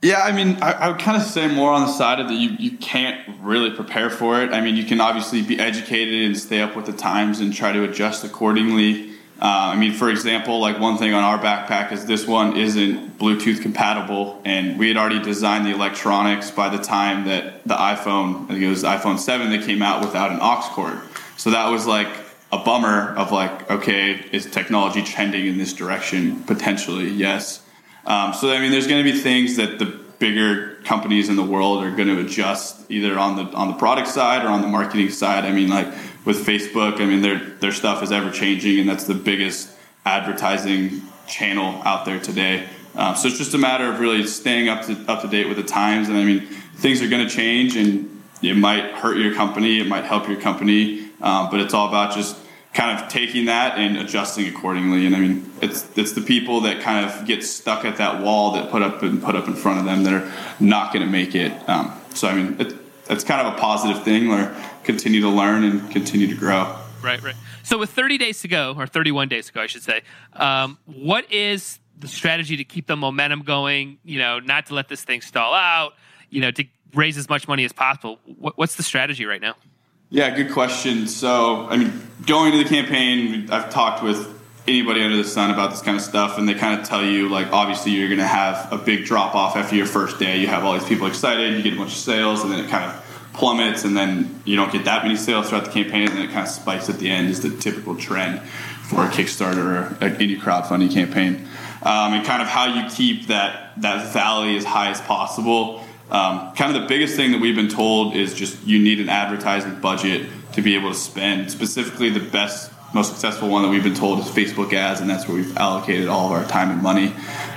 Yeah, I mean, I, I would kind of say more on the side of that you, you can't really prepare for it. I mean, you can obviously be educated and stay up with the times and try to adjust accordingly. Uh, I mean, for example, like one thing on our backpack is this one isn't Bluetooth compatible, and we had already designed the electronics by the time that the iPhone, I think it was the iPhone seven that came out without an aux cord. So that was like a bummer of like, okay, is technology trending in this direction? Potentially, yes. Um, so, I mean, there's going to be things that the bigger companies in the world are going to adjust either on the on the product side or on the marketing side. I mean, like, with Facebook, I mean, their their stuff is ever-changing, and that's the biggest advertising channel out there today. Um, so it's just a matter of really staying up to up to date with the times. And, I mean, things are going to change, and it might hurt your company. It might help your company. Um, but it's all about just kind of taking that and adjusting accordingly. And, I mean, it's it's the people that kind of get stuck at that wall that put up and put up in front of them that are not going to make it. Um, so, I mean, it, it's kind of a positive thing where continue to learn and continue to grow. Right, right. So with thirty days to go, or thirty-one days ago, I should say, um, what is the strategy to keep the momentum going, you know, not to let this thing stall out, you know, to raise as much money as possible? What, what's the strategy right now? Yeah, good question. So, I mean, going into the campaign, I've talked with anybody under the sun about this kind of stuff, and they kind of tell you, like, obviously you're going to have a big drop-off after your first day. You have all these people excited, you get a bunch of sales, and then it kind of plummets, and then you don't get that many sales throughout the campaign, and then it kind of spikes at the end is the typical trend for a Kickstarter or any crowdfunding campaign. Um, and kind of how you keep that, that valley as high as possible. Um, kind of the biggest thing that we've been told is just you need an advertising budget to be able to spend. Specifically, the best, most successful one that we've been told is Facebook ads, and that's where we've allocated all of our time and money.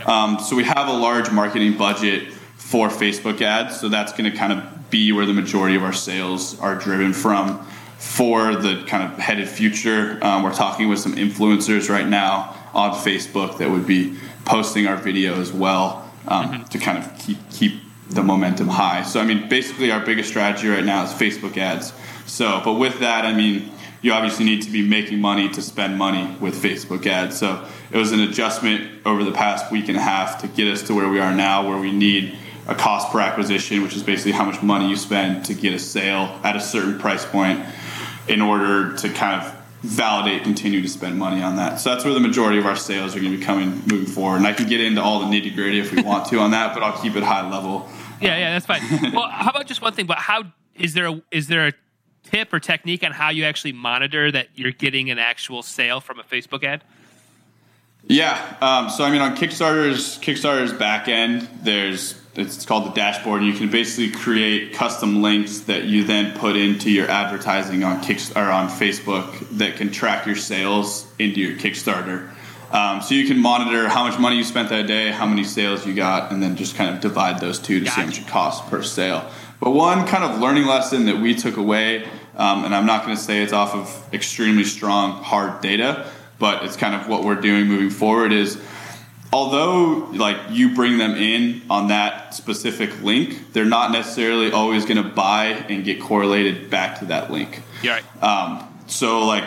Um, so we have a large marketing budget for Facebook ads, so that's going to kind of be where the majority of our sales are driven from for the kind of headed future. Um, we're talking with some influencers right now on Facebook that would be posting our video as well, um, mm-hmm. to kind of keep keep the momentum high. So, I mean, basically our biggest strategy right now is Facebook ads. So, but with that, I mean, you obviously need to be making money to spend money with Facebook ads. So it was an adjustment over the past week and a half to get us to where we are now, where we need a cost per acquisition, which is basically how much money you spend to get a sale at a certain price point in order to kind of validate, continue to spend money on that. So that's where the majority of our sales are going to be coming moving forward. And I can get into all the nitty gritty if we want to on that, but I'll keep it high level. Yeah, yeah, that's fine. Well, how about just one thing? But how is there a, is there a tip or technique on how you actually monitor that you're getting an actual sale from a Facebook ad? Yeah. Um, so, I mean, on Kickstarter's Kickstarter's back end, there's it's called the dashboard, and you can basically create custom links that you then put into your advertising on Kicks or on Facebook that can track your sales into your Kickstarter. Um, so you can monitor how much money you spent that day, how many sales you got, and then just kind of divide those two to gotcha. See how much it costs per sale. But one kind of learning lesson that we took away, um, and I'm not going to say it's off of extremely strong, hard data, but it's kind of what we're doing moving forward is, although like you bring them in on that specific link, they're not necessarily always going to buy and get correlated back to that link. Yeah. Right. Um, so like,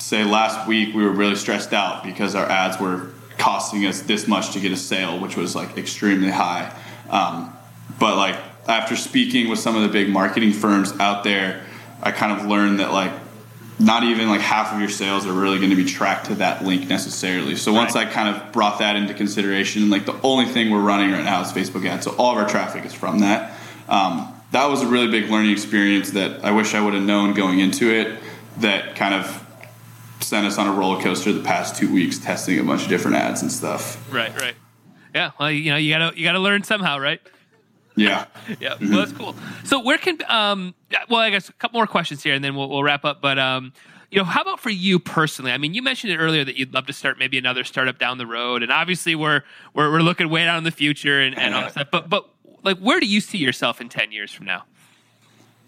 say last week we were really stressed out because our ads were costing us this much to get a sale, which was like extremely high. Um, but like after speaking with some of the big marketing firms out there, I kind of learned that like not even like half of your sales are really going to be tracked to that link necessarily. So once right. I kind of brought that into consideration, like the only thing we're running right now is Facebook ads. So all of our traffic is from that. Um, that was a really big learning experience that I wish I would have known going into it, that kind of sent us on a roller coaster the past two weeks testing a bunch of different ads and stuff. Right, right. Yeah, well, you know, you gotta you gotta learn somehow, right? Yeah. yeah. Mm-hmm. Well, that's cool. So where can um well, I guess a couple more questions here and then we'll we'll wrap up, but um you know, how about for you personally? I mean, you mentioned it earlier that you'd love to start maybe another startup down the road, and obviously we're we're we're looking way out in the future and, and all that stuff. But but like where do you see yourself in ten years from now?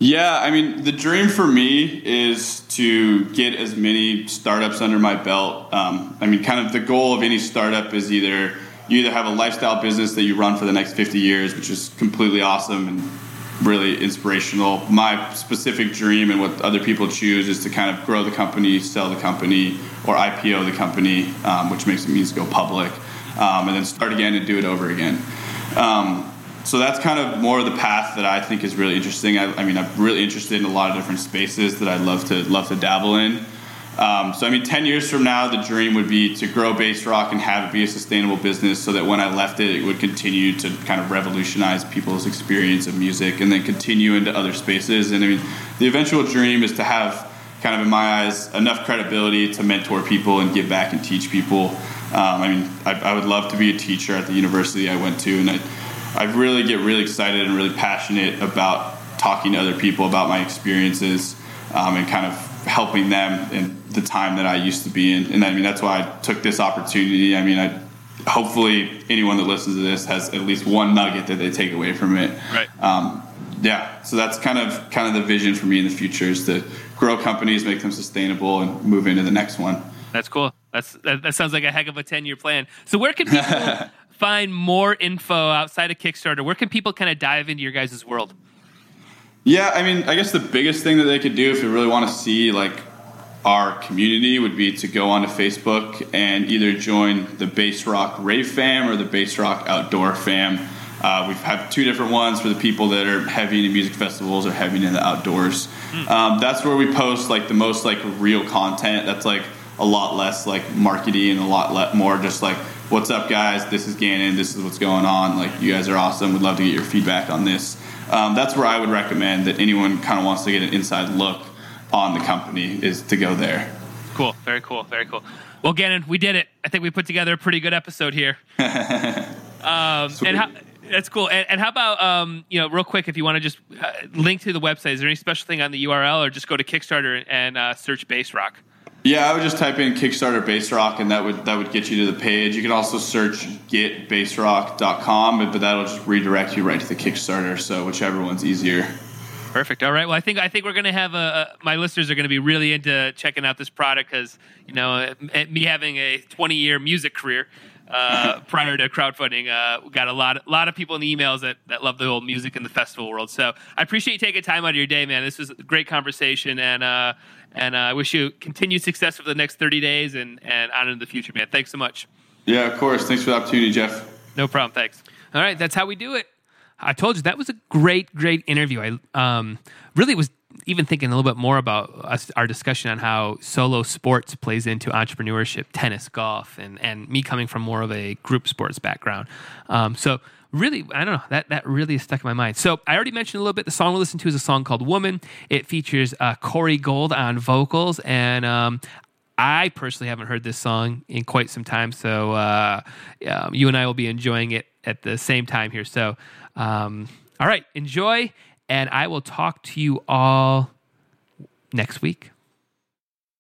Yeah, I mean, the dream for me is to get as many startups under my belt. Um, I mean, kind of the goal of any startup is either you either have a lifestyle business that you run for the next fifty years, which is completely awesome and really inspirational. My specific dream and what other people choose is to kind of grow the company, sell the company, or I P O the company, um, which makes it means go public, um, and then start again and do it over again. Um, So that's kind of more of the path that I think is really interesting. I, I mean, I'm really interested in a lot of different spaces that I'd love to love to dabble in. Um, so, I mean, ten years from now, the dream would be to grow Bass Rock and have it be a sustainable business so that when I left it, it would continue to kind of revolutionize people's experience of music and then continue into other spaces. And, I mean, the eventual dream is to have kind of, in my eyes, enough credibility to mentor people and give back and teach people. Um, I mean, I, I would love to be a teacher at the university I went to, and I I really get really excited and really passionate about talking to other people about my experiences, um, and kind of helping them in the time that I used to be in. And I mean, that's why I took this opportunity. I mean, I hopefully anyone that listens to this has at least one nugget that they take away from it. Right. Um, yeah. So that's kind of kind of the vision for me in the future is to grow companies, make them sustainable, and move into the next one. That's cool. That's that, that sounds like a heck of a ten-year plan. So where can people find more info outside of Kickstarter? Where can people kind of dive into your guys' world? Yeah, I mean, I guess the biggest thing that they could do if they really want to see like our community would be to go onto Facebook and either join the Bass Rock Rave Fam or the Bass Rock Outdoor Fam. Uh, we have two different ones for the people that are heavy into music festivals or heavy into the outdoors. Mm. Um, that's where we post like the most like real content. That's like a lot less like markety and a lot le- more just like, what's up guys, this is Gannon, this is what's going on, like you guys are awesome, would love to get your feedback on this. Um, that's where I would recommend that anyone kind of wants to get an inside look on the company is to go there. Cool. Very cool. Very cool. Well, Gannon, we did it. I think we put together a pretty good episode here. um, and how, that's cool. And, and how about, um, you know, real quick, if you want to just uh, link to the website, is there any special thing on the U R L or just go to Kickstarter and uh, search Bass Rock? Yeah, I would just type in Kickstarter Bass Rock, and that would that would get you to the page. You can also search get bass rock dot com, but that'll just redirect you right to the Kickstarter. So whichever one's easier. Perfect. All right. Well, I think I think we're going to have a, a. My listeners are going to be really into checking out this product because you know me having a twenty-year music career uh, prior to crowdfunding, uh, we got a lot a lot of people in the emails that, that love the whole music and the festival world. So I appreciate you taking time out of your day, man. This was a great conversation, and uh, and uh, I wish you continued success for the next thirty days and and on into the future, man. Thanks so much. Yeah, of course. Thanks for the opportunity, Jeff. No problem. Thanks. All right. That's how we do it. I told you that was a great, great interview. I um, really was even thinking a little bit more about us, our discussion on how solo sports plays into entrepreneurship, tennis, golf, and, and me coming from more of a group sports background. Um, so really, I don't know, that, that really stuck in my mind. So I already mentioned a little bit, the song we listened to is a song called Woman. It features uh, Corey Gold on vocals, and um, I personally haven't heard this song in quite some time, so uh, um, you and I will be enjoying it at the same time here. So, um, all right, enjoy, and I will talk to you all next week.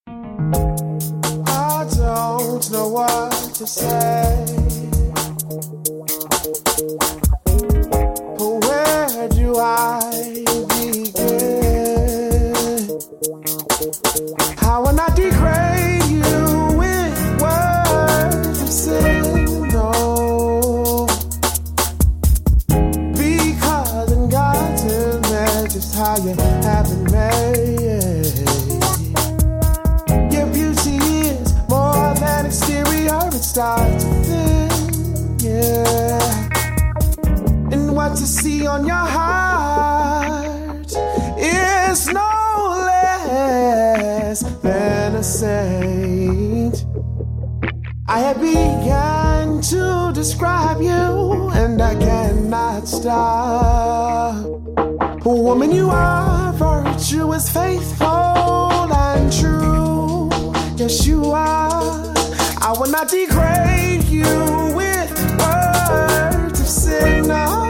I don't know what to say, but where do I begin? How when I degrade you with words of sin, no. Just how you have it made. Your beauty is more than exterior, it starts within, yeah. And what you see on your heart is no less than a saint. I have begun to describe you, and I cannot stop. Woman, you are virtuous, faithful, and true. Yes, you are. I will not degrade you with words of sin. No,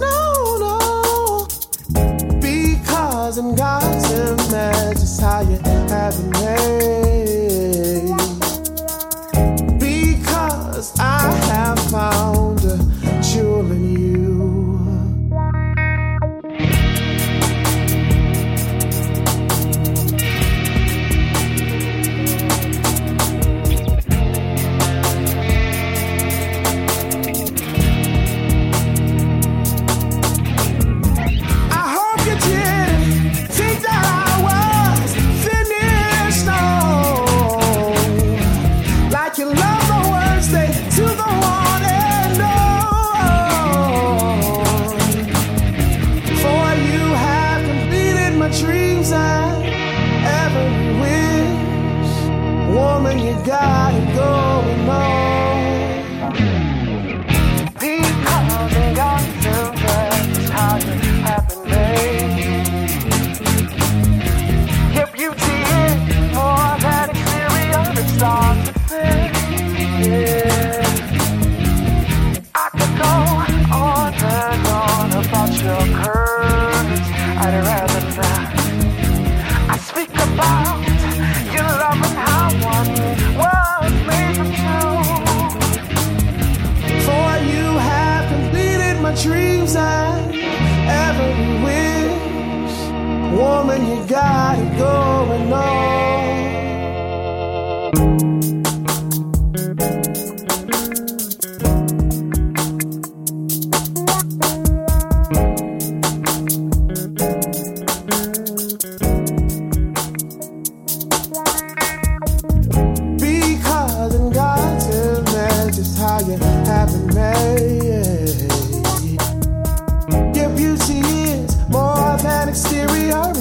no, no, no. Because in God's image is how you have been made. Because I have found a jewel in you.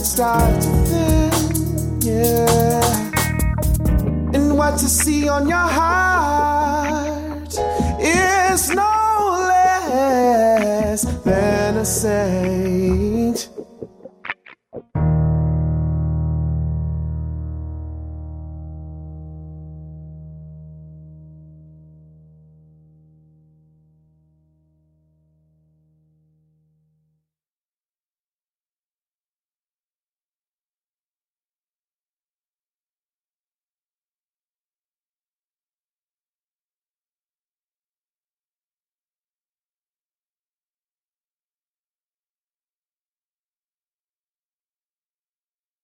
Starts within, yeah. what to see on your heart is no less than a saint.